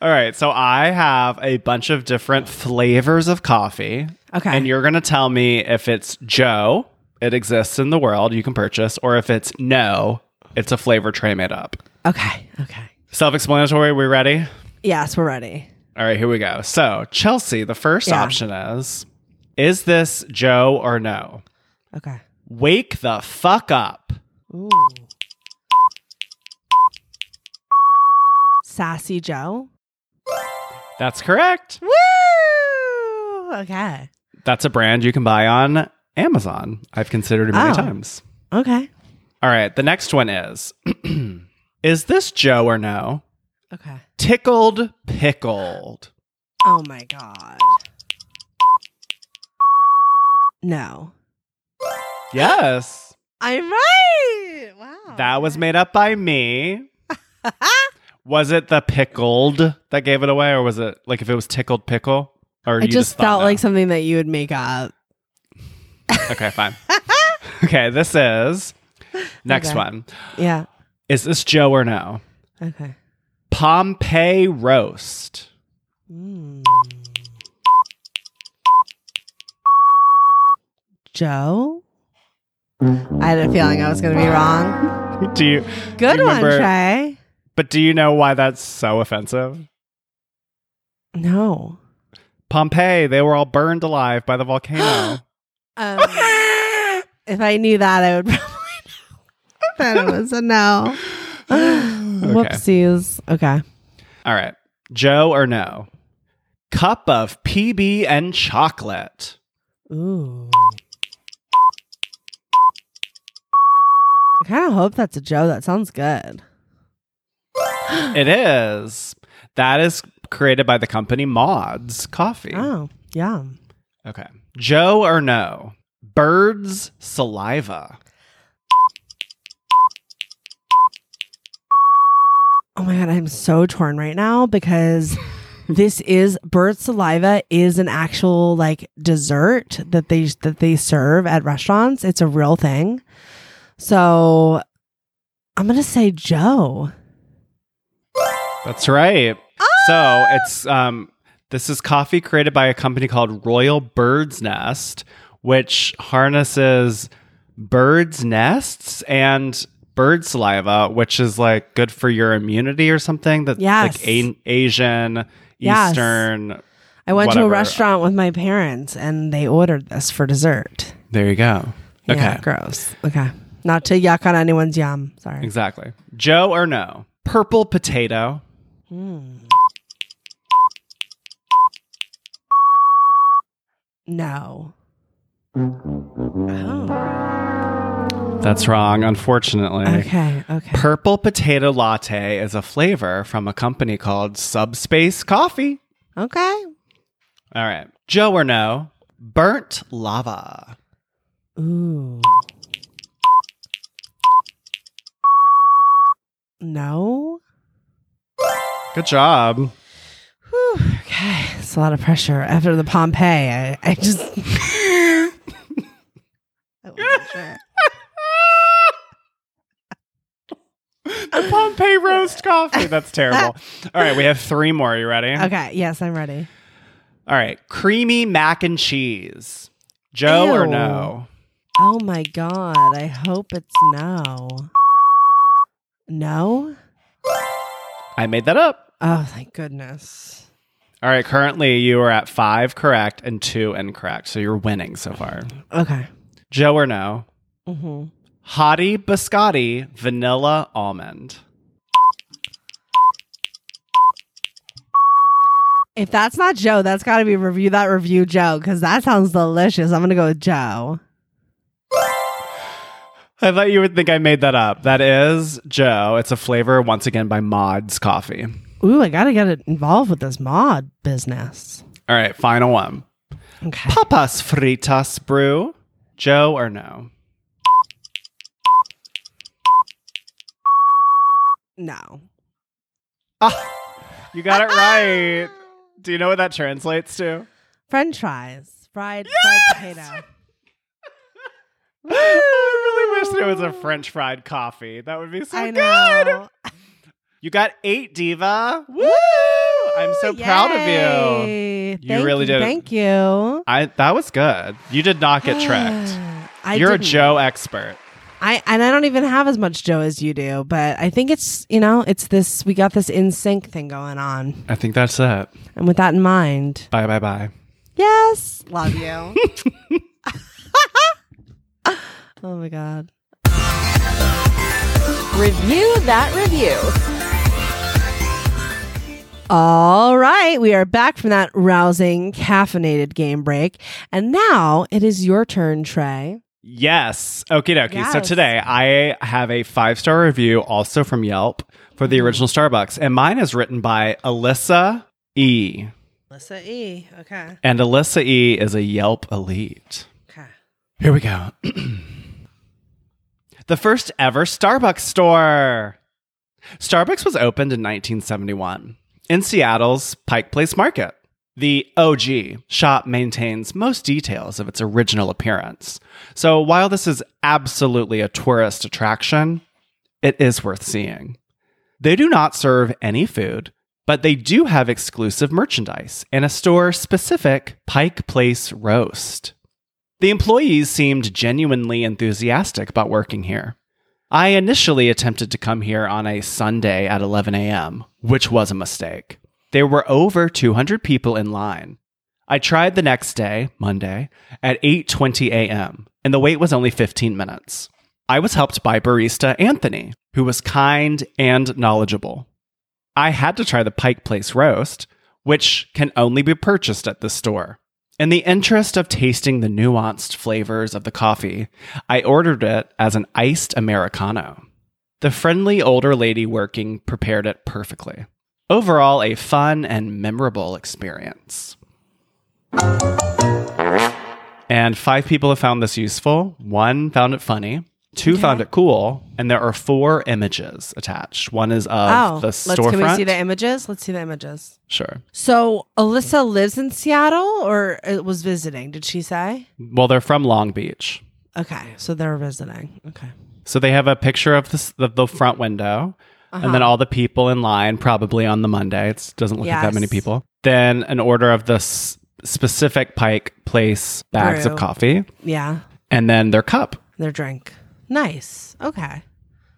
All right. So I have a bunch of different flavors of coffee. Okay. And you're going to tell me if it's Joe, it exists in the world, you can purchase, or if it's no, it's a flavor Trey made up. Okay. Okay. Self-explanatory. We ready? Yes, we're ready. All right, here we go. So, Chelsea, the first option is this Joe or no? Okay. Wake the fuck up. Ooh. Sassy Joe. That's correct. Woo! Okay. That's a brand you can buy on Amazon. I've considered it many times. Okay. All right. The next one is, is this Joe or no? Okay. Tickled Pickled. Oh my God. No. Yes. I'm right. Wow. That was made up by me. Was it the pickled that gave it away, or was it like if it was tickled pickle? Or I just felt like something that you would make up. Okay, fine. Okay, this is next one. Yeah. Is this Joe or no? Okay. Pompeii roast. Mm. Joe? I had a feeling I was going to be wrong. Good one, Trey. But do you know why that's so offensive? No. Pompeii, they were all burned alive by the volcano. If I knew that, I would probably know that it was a no. Whoopsies. Okay. All right. Joe or no? Cup of PB and chocolate. Ooh. I kind of hope that's a Joe. That sounds good. It is. That is created by the company Maude's Coffee. Oh, yeah. Okay. Joe or no? Bird's saliva. Oh my God, I'm so torn right now because this is bird saliva is an actual like dessert that they serve at restaurants. It's a real thing. So I'm going to say Joe. That's right. So it's this is coffee created by a company called Royal Bird's Nest, which harnesses birds' nests and bird saliva, which is like good for your immunity or something. That's like Asian, Eastern. Yes. I went to a restaurant with my parents and they ordered this for dessert. There you go. Okay. Yeah, gross. Okay. Not to yuck on anyone's yum. Sorry. Exactly. Joe or no? Purple potato. No. Oh. That's wrong, unfortunately. Okay. Purple potato latte is a flavor from a company called Subspace Coffee. Okay. All right. Joe or no? Burnt lava. Ooh. No. Good job. Whew, okay. It's a lot of pressure. After the Pompeii, I just... I wasn't sure. The Pompeii roast coffee. That's terrible. All right. We have three more. Are you ready? Okay. Yes, I'm ready. All right. Creamy mac and cheese. Joe or no? Oh, my God. I hope it's no. No? I made that up. Oh, thank goodness. All right. Currently, you are at 5 correct and 2 incorrect. So you're winning so far. Okay. Joe or no? Mm-hmm. Hottie biscotti vanilla almond. If that's not Joe, that's got to be Review That Review Joe, because that sounds delicious. I'm going to go with Joe. I thought you would think I made that up. That is Joe. It's a flavor, once again, by Maude's Coffee. Ooh, I got to get involved with this Maud business. All right, final one. Okay. Papas Fritas Brew. Joe or no? No. Ah, you got it right. Do you know what that translates to? French fries. Fried potato. I really wish there was a French fried coffee. That would be so good. You got 8, Diva. Woo! I'm so proud of you. You really did. Thank you. That was good. You did not get tricked. You're a Joe expert. I don't even have as much Joe as you do, but I think it's, it's this, we got this in sync thing going on. I think that's it. And with that in mind. Bye. Yes. Love you. Oh my God. Review That Review. All right. We are back from that rousing caffeinated game break. And now it is your turn, Trey. Yes. Okie dokie. Yes. So today I have a 5-star review also from Yelp for the original Starbucks. And mine is written by Alyssa E. Alyssa E. Okay. And Alyssa E is a Yelp elite. Okay. Here we go. The first ever Starbucks store. Starbucks was opened in 1971 in Seattle's Pike Place Market. The OG shop maintains most details of its original appearance. So while this is absolutely a tourist attraction, it is worth seeing. They do not serve any food, but they do have exclusive merchandise and a store-specific Pike Place roast. The employees seemed genuinely enthusiastic about working here. I initially attempted to come here on a Sunday at 11 a.m., which was a mistake. There were over 200 people in line. I tried the next day, Monday, at 8:20 a.m., and the wait was only 15 minutes. I was helped by barista Anthony, who was kind and knowledgeable. I had to try the Pike Place roast, which can only be purchased at the store. In the interest of tasting the nuanced flavors of the coffee, I ordered it as an iced Americano. The friendly older lady working prepared it perfectly. Overall, a fun and memorable experience. And 5 people have found this useful. 1 found it funny. 2 found it cool. And there are 4 images attached. One is of the storefront. Can we see the images? Let's see the images. Sure. So Alyssa lives in Seattle or was visiting, did she say? Well, they're from Long Beach. Okay. So they're visiting. Okay. So they have a picture of the front window. Uh-huh. And then all the people in line, probably on the Monday. It doesn't look like that many people. Then an order of the specific Pike Place bags of coffee. Yeah. And then their cup. Their drink. Nice. Okay.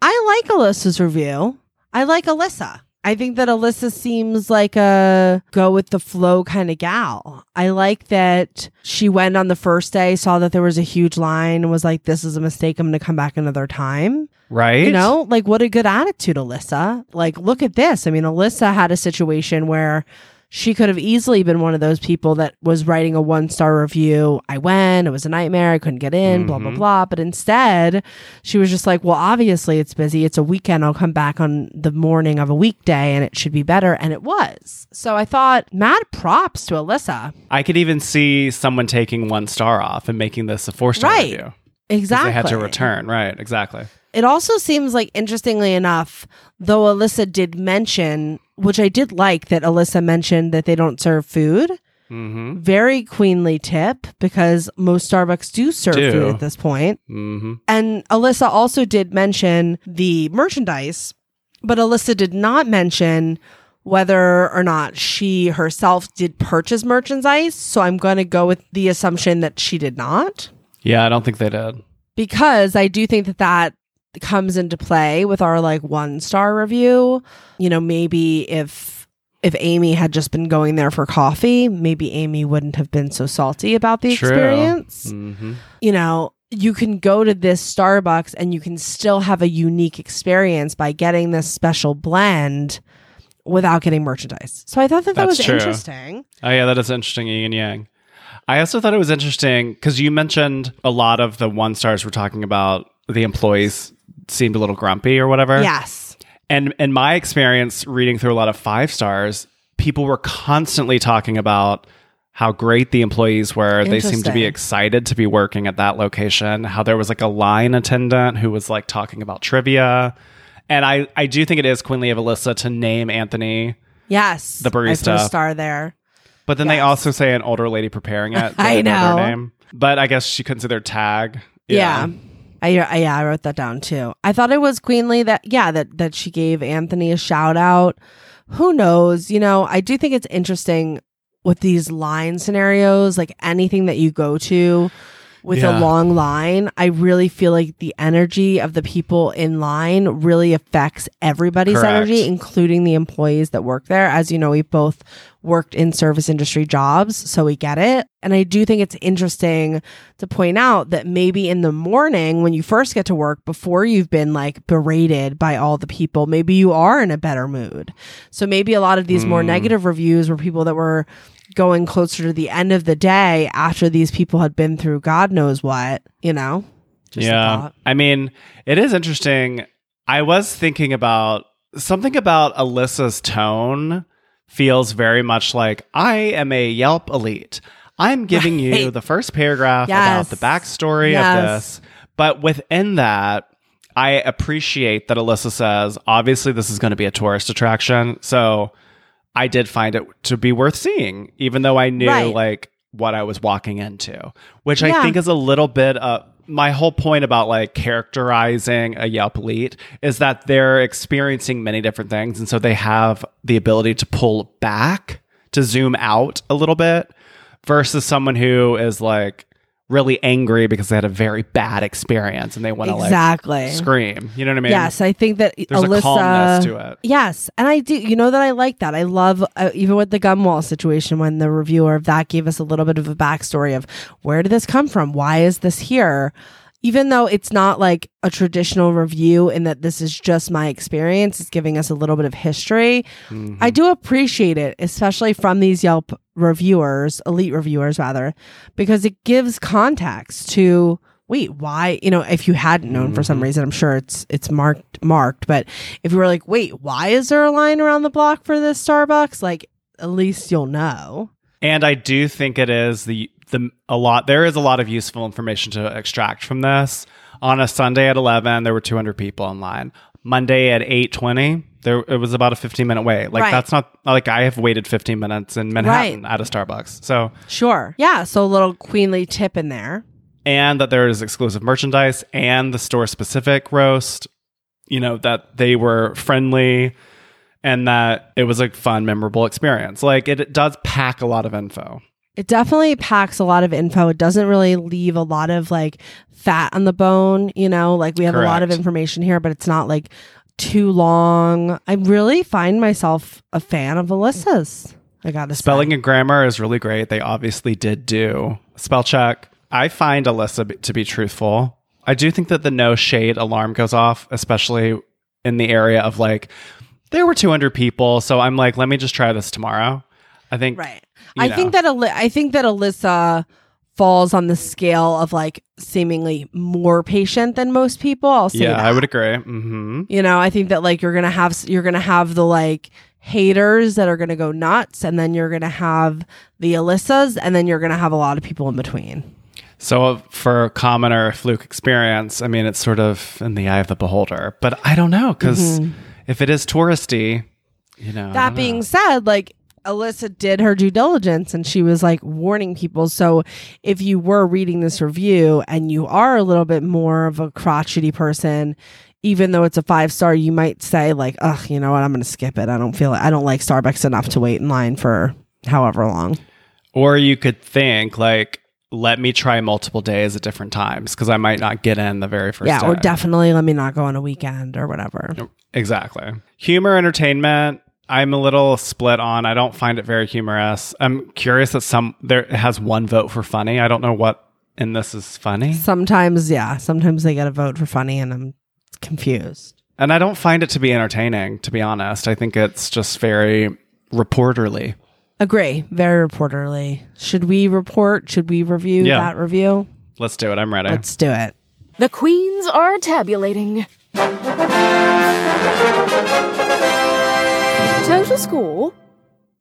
I like Alyssa's review. I like Alyssa. I think that Alyssa seems like a go with the flow kind of gal. I like that she went on the first day, saw that there was a huge line and was like, this is a mistake. I'm going to come back another time. Right. Like what a good attitude, Alyssa. Like, look at this. I mean, Alyssa had a situation where she could have easily been one of those people that was writing a 1-star review. I went, it was a nightmare. I couldn't get in, blah, blah, blah. But instead, she was just like, well, obviously it's busy. It's a weekend. I'll come back on the morning of a weekday and it should be better. And it was. So I thought, mad props to Alyssa. I could even see someone taking 1 star off and making this a 4-star review. Exactly. They had to return. Right. Exactly. It also seems like, interestingly enough, though Alyssa did mention, which I did like that Alyssa mentioned that they don't serve food. Mm-hmm. Very queenly tip because most Starbucks do serve food at this point. Mm-hmm. And Alyssa also did mention the merchandise, but Alyssa did not mention whether or not she herself did purchase merchandise. So I'm going to go with the assumption that she did not. Yeah, I don't think they did. Because I do think that comes into play with our 1-star review. Maybe if Amy had just been going there for coffee, maybe Amy wouldn't have been so salty about the experience. Mm-hmm. You can go to this Starbucks and you can still have a unique experience by getting this special blend without getting merchandise. So I thought that was true. Interesting. Oh yeah, that is interesting, yin and yang. I also thought it was interesting because you mentioned a lot of the one stars were talking about the employees seemed a little grumpy or whatever. Yes. And in my experience reading through a lot of five stars, people were constantly talking about how great the employees were. They seemed to be excited to be working at that location. How there was like a line attendant who was like talking about trivia. And I do think it is queenly of Alyssa to name Anthony. Yes. The barista. I put a star there. But then they also say an older lady preparing it. I know. Her name. But I guess she couldn't see their tag. Yeah. I wrote that down too. I thought it was queenly that she gave Anthony a shout out. Who knows? You know, I do think it's interesting with these line scenarios, like anything that you go to with a long line, I really feel like the energy of the people in line really affects everybody's energy, including the employees that work there. As you know, we both worked in service industry jobs, so we get it. And I do think it's interesting to point out that maybe in the morning when you first get to work, before you've been like berated by all the people, maybe you are in a better mood. So maybe a lot of these more negative reviews were people that were going closer to the end of the day after these people had been through God knows what, you know? Yeah. I mean, it is interesting. I was thinking about something about Alyssa's tone feels very much like, I am a Yelp elite. I'm giving you the first paragraph about the backstory of this. But within that, I appreciate that Alyssa says, obviously this is going to be a tourist attraction. So I did find it to be worth seeing, even though I knew like what I was walking into, which I think is a little bit of my whole point about like characterizing a Yelp elite is that they're experiencing many different things. And so they have the ability to pull back, to zoom out a little bit versus someone who is like really angry because they had a very bad experience and they want to like scream. You know what I mean? Yes, I think that there's a calmness to it. Yes, and I do. You know that I like that. I love, even with the Gumwall situation, when the reviewer of that gave us a little bit of a backstory of where did this come from? Why is this here? Even though it's not like a traditional review in that this is just my experience, it's giving us a little bit of history. Mm-hmm. I do appreciate it, especially from these Yelp reviewers, elite reviewers rather, because it gives context to, wait, why, you know, if you hadn't known for some reason, I'm sure it's marked, but if you were like, wait, why is there a line around the block for this Starbucks? Like, at least you'll know. And I do think it is there is a lot of useful information to extract from this. On a Sunday at 11, there were 200 people online. Monday at 8:20, it was about a 15-minute wait. Like that's not like I have waited 15 minutes in Manhattan at a Starbucks. So sure, yeah. So a little queenly tip in there, and that there is exclusive merchandise and the store-specific roast. You know that they were friendly, and that it was a fun, memorable experience. Like it does pack a lot of info. It definitely packs a lot of info. It doesn't really leave a lot of like fat on the bone, you know, like we have a lot of information here, but it's not like too long. I really find myself a fan of Alyssa's. I gotta say. Spelling and grammar is really great. They obviously did do spell check. I find Alyssa to be truthful. I do think that the no shade alarm goes off, especially in the area of like, there were 200 people. So I'm like, let me just try this tomorrow. I think. Right. I think that Alyssa falls on the scale of like seemingly more patient than most people. I'll say that. I would agree. Mm-hmm. You know, I think that like you're gonna have the like haters that are gonna go nuts, and then you're gonna have the Alyssas, and then you're gonna have a lot of people in between. So for a common or a fluke experience, I mean, it's sort of in the eye of the beholder. But I don't know because if it is touristy, you know. That being said, like. Alyssa did her due diligence and she was like warning people. So if you were reading this review and you are a little bit more of a crotchety person, even though it's a 5-star, you might say like, ugh, you know what? I'm going to skip it. I don't feel it. I don't like Starbucks enough to wait in line for however long. Or you could think like, let me try multiple days at different times because I might not get in the very first day. Or definitely let me not go on a weekend or whatever. Exactly. Humor, entertainment. I'm a little split on. I don't find it very humorous. I'm curious that it has one vote for funny. I don't know what in this is funny. Sometimes they get a vote for funny and I'm confused. And I don't find it to be entertaining, to be honest. I think it's just very reporterly. Agree. Very reporterly. Should we report? Should we review that review? Let's do it. I'm ready. Let's do it. The queens are tabulating. Total score.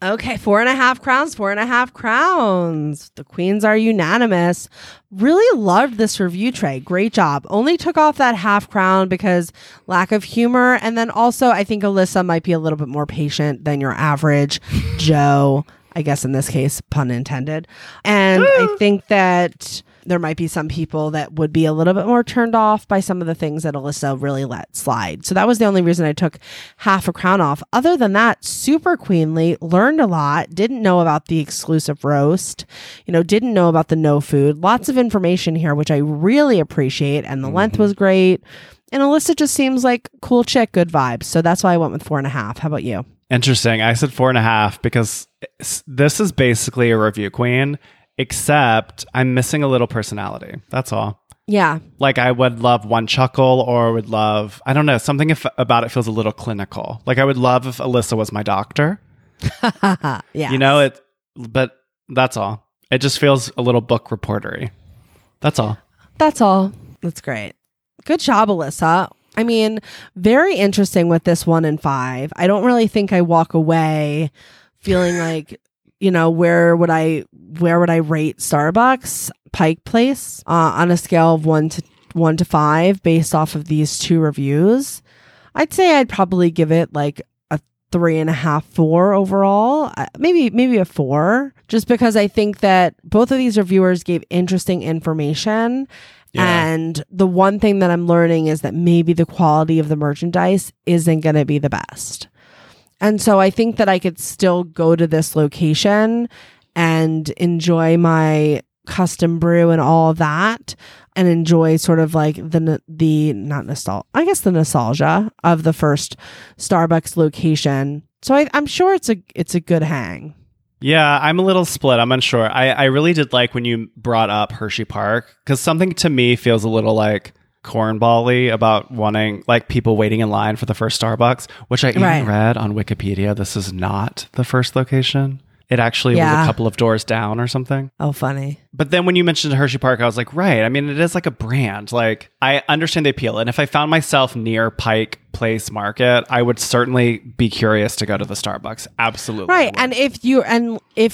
Okay, 4.5 crowns, 4.5 crowns. The queens are unanimous. Really loved this review, Trey. Great job. Only took off that $0.5 crown because lack of humor. And then also, I think Alyssa might be a little bit more patient than your average Joe, I guess in this case, pun intended. And I think that there might be some people that would be a little bit more turned off by some of the things that Alyssa really let slide. So that was the only reason I took $0.5 crown off. Other than that, super queenly, learned a lot, didn't know about the exclusive roast, didn't know about the no food. Lots of information here, which I really appreciate. And the length was great. And Alyssa just seems like cool chick, good vibes. So that's why I went with 4.5. How about you? Interesting. I said 4.5 because this is basically a review queen. Except I'm missing a little personality. That's all. Yeah. Like I would love one chuckle or would love, I don't know, something about it feels a little clinical. Like I would love if Alyssa was my doctor. Yeah. But that's all. It just feels a little book reportery. That's all. That's all. That's great. Good job, Alyssa. I mean, very interesting with this 1 and 5. I don't really think I walk away feeling like, where would I rate Starbucks, Pike Place, on a scale of 1 to 5 based off of these two reviews? I'd say I'd probably give it like a 3.5, 4 overall, maybe a 4, just because I think that both of these reviewers gave interesting information. Yeah. And the one thing that I'm learning is that maybe the quality of the merchandise isn't going to be the best. And so I think that I could still go to this location and enjoy my custom brew and all that, and enjoy sort of like the nostalgia of the first Starbucks location. So I'm sure it's a good hang. Yeah, I'm a little split. I'm unsure. I really did like when you brought up Hershey Park, because something to me feels a little like cornball-y about wanting like people waiting in line for the first Starbucks, which I even read on Wikipedia. This is not the first location. It actually was a couple of doors down or something. Oh, funny. But then when you mentioned Hershey Park, I was like, right. I mean, it is like a brand. Like, I understand the appeal. And if I found myself near Pike Place Market, I would certainly be curious to go to the Starbucks. Absolutely. Right. And if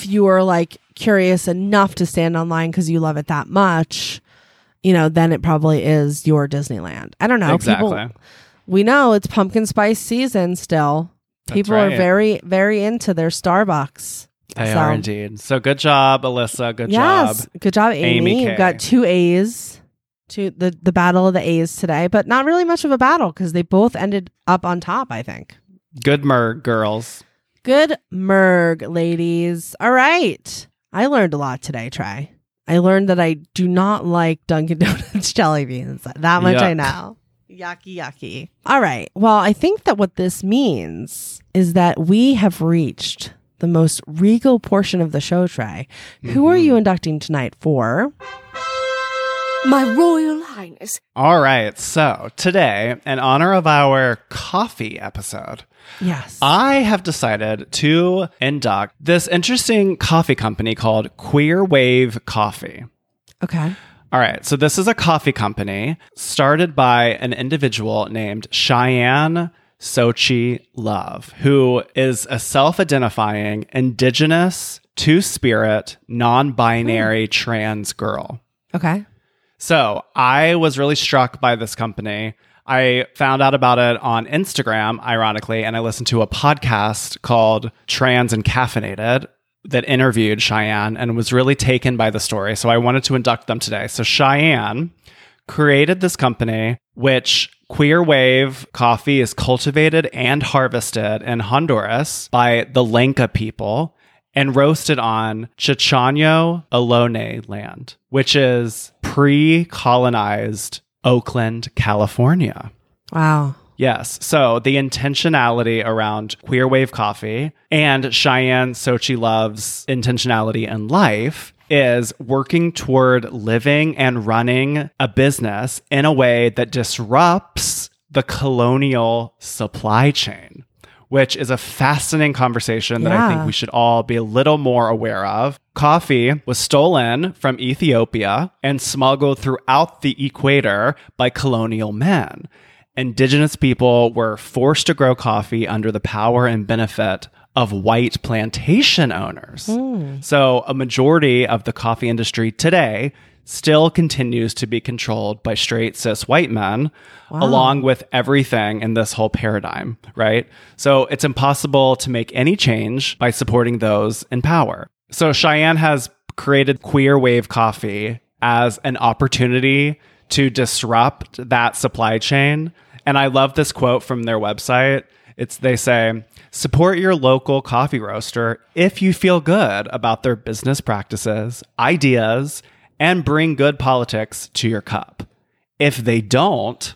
you are like curious enough to stand online because you love it that much, then it probably is your Disneyland. I don't know. Exactly. We know it's pumpkin spice season still. People are very, very into their Starbucks. They are indeed. So good job, Alyssa. Good job. Good job, Amy. You've got 2 A's. To the battle of the A's today, but not really much of a battle because they both ended up on top, I think. Good merg, girls. Good merg, ladies. All right. I learned a lot today, Trey. I learned that I do not like Dunkin' Donuts jelly beans. That much I know. Yucky, yucky. All right. Well, I think that what this means is that we have reached the most regal portion of the show, Trey. Mm-hmm. Who are you inducting tonight for? My Royal Highness. All right. So today, in honor of our coffee episode, yes, I have decided to induct this interesting coffee company called Queer Wave Coffee. Okay. All right. So this is a coffee company started by an individual named Cheyenne Sochi Love, who is a self-identifying, indigenous, two-spirit, non-binary trans girl. Okay. So I was really struck by this company. I found out about it on Instagram, ironically, and I listened to a podcast called Trans and Caffeinated that interviewed Cheyenne and was really taken by the story. So I wanted to induct them today. So Cheyenne created this company, which Queer Wave Coffee is cultivated and harvested in Honduras by the Lenca people and roasted on Chicano Ohlone land, which is pre-colonized Oakland, California. Wow. Yes. So the intentionality around Queer Wave Coffee and Cheyenne Sochi Love's intentionality in life is working toward living and running a business in a way that disrupts the colonial supply chain, which is a fascinating conversation that I think we should all be a little more aware of. Coffee was stolen from Ethiopia and smuggled throughout the equator by colonial men. Indigenous people were forced to grow coffee under the power and benefit of white plantation owners. So a majority of the coffee industry today still continues to be controlled by straight cis white men, along with everything in this whole paradigm, right? So it's impossible to make any change by supporting those in power. So Cheyenne has created Queer Wave Coffee as an opportunity to disrupt that supply chain. And I love this quote from their website. They say, support your local coffee roaster if you feel good about their business practices, ideas, and bring good politics to your cup. If they don't,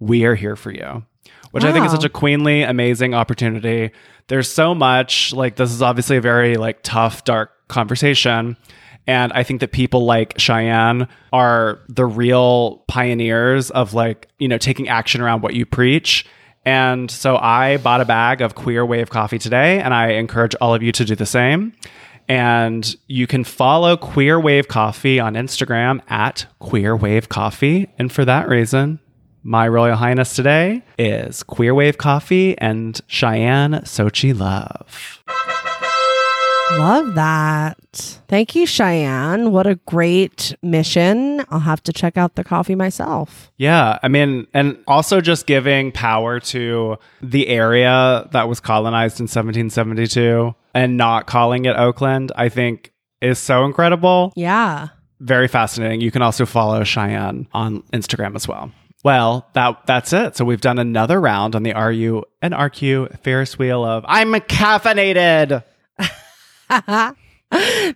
we are here for you. Which I think is such a queenly, amazing opportunity. There's so much, this is obviously a very, tough, dark conversation. And I think that people like Cheyenne are the real pioneers of, taking action around what you preach. And so I bought a bag of Queer Wave Coffee today, and I encourage all of you to do the same. And you can follow Queer Wave Coffee on Instagram at Queer Wave Coffee. And for that reason, my Royal Highness today is Queer Wave Coffee and Cheyenne Sochi Love. Love that. Thank you, Cheyenne. What a great mission. I'll have to check out the coffee myself. Yeah. I mean, and also just giving power to the area that was colonized in 1772 and not calling it Oakland, I think is so incredible. Yeah. Very fascinating. You can also follow Cheyenne on Instagram as well. Well, that's it. So we've done another round on the RU and RQ Ferris wheel of I'm caffeinated.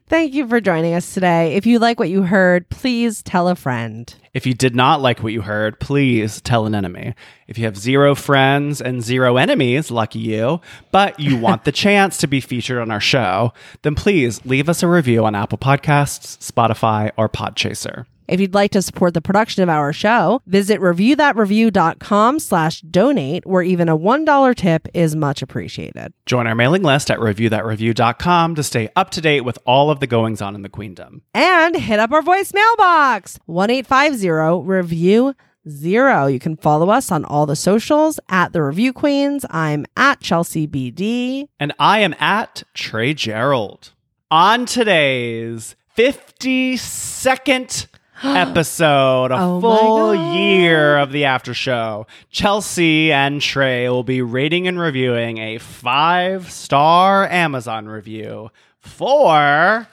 Thank you for joining us today. If you like what you heard, please tell a friend. If you did not like what you heard, please tell an enemy. If you have 0 friends and 0 enemies, lucky you, but you want the chance to be featured on our show, then please leave us a review on Apple Podcasts, Spotify, or Podchaser. If you'd like to support the production of our show, visit ReviewThatReview.com/donate, where even a $1 tip is much appreciated. Join our mailing list at ReviewThatReview.com to stay up to date with all of the goings on in the Queendom. And hit up our voicemail box, 1-850-REVIEW-0. You can follow us on all the socials at The Review Queens. I'm at Chelsea BD. And I am at Trey Gerald. On today's 52nd episode, full year of the after show, Chelsea and Trey will be rating and reviewing a 5-star Amazon review for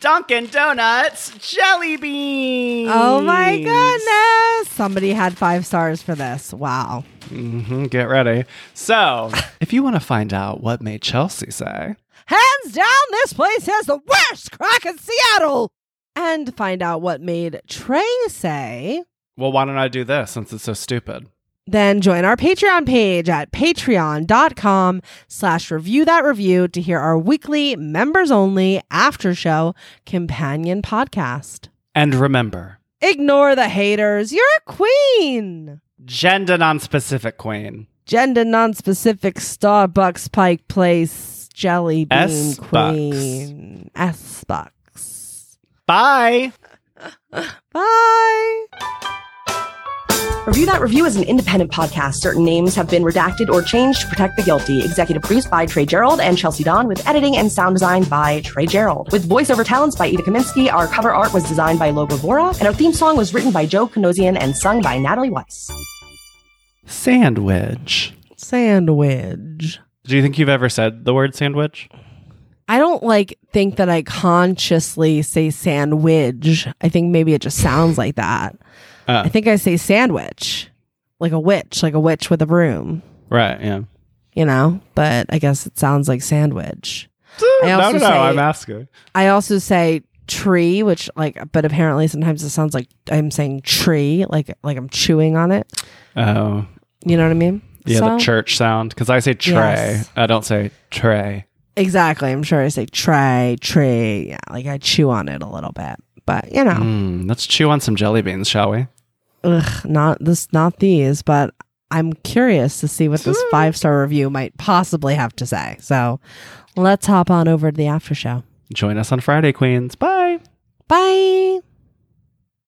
Dunkin' Donuts jelly beans. Oh my goodness, somebody had 5 stars for this. Wow. Get ready. So if you want to find out what made Chelsea say, hands down, this place has the worst crack in Seattle, and find out what made Trey say, well, why don't I do this since it's so stupid? Then join our Patreon page at patreon.com/reviewthatreview to hear our weekly members-only after-show companion podcast. And remember, ignore the haters. You're a queen. Gender non-specific queen. Gender non-specific Starbucks Pike Place jelly bean queen. S-Bucks. Bye. Bye. Review That Review is an independent podcast. Certain names have been redacted or changed to protect the guilty. Executive produced by Trey Gerald and Chelsea Dawn, with editing and sound design by Trey Gerald. With voiceover talents by Ida Kaminsky. Our cover art was designed by Loba Vora, and our theme song was written by Joe Kanosian and sung by Natalie Weiss. Sandwich. Sandwich. Do you think you've ever said the word sandwich? I don't think that I consciously say sandwich. I think maybe it just sounds like that. I think I say sandwich, like a witch with a broom. Right. Yeah. But I guess it sounds like sandwich. I'm asking. I also say tree, which but apparently sometimes it sounds like I'm saying tree, like I'm chewing on it. Oh, you know what I mean? Yeah, so? The church sound, because I say tray. Yes. I don't say tray. Exactly. I'm sure I say tray. Yeah, I chew on it a little bit, but let's chew on some jelly beans, shall we? Ugh, not these, but I'm curious to see what this 5-star review might possibly have to say. So let's hop on over to the after show. Join us on Friday, Queens. Bye. Bye.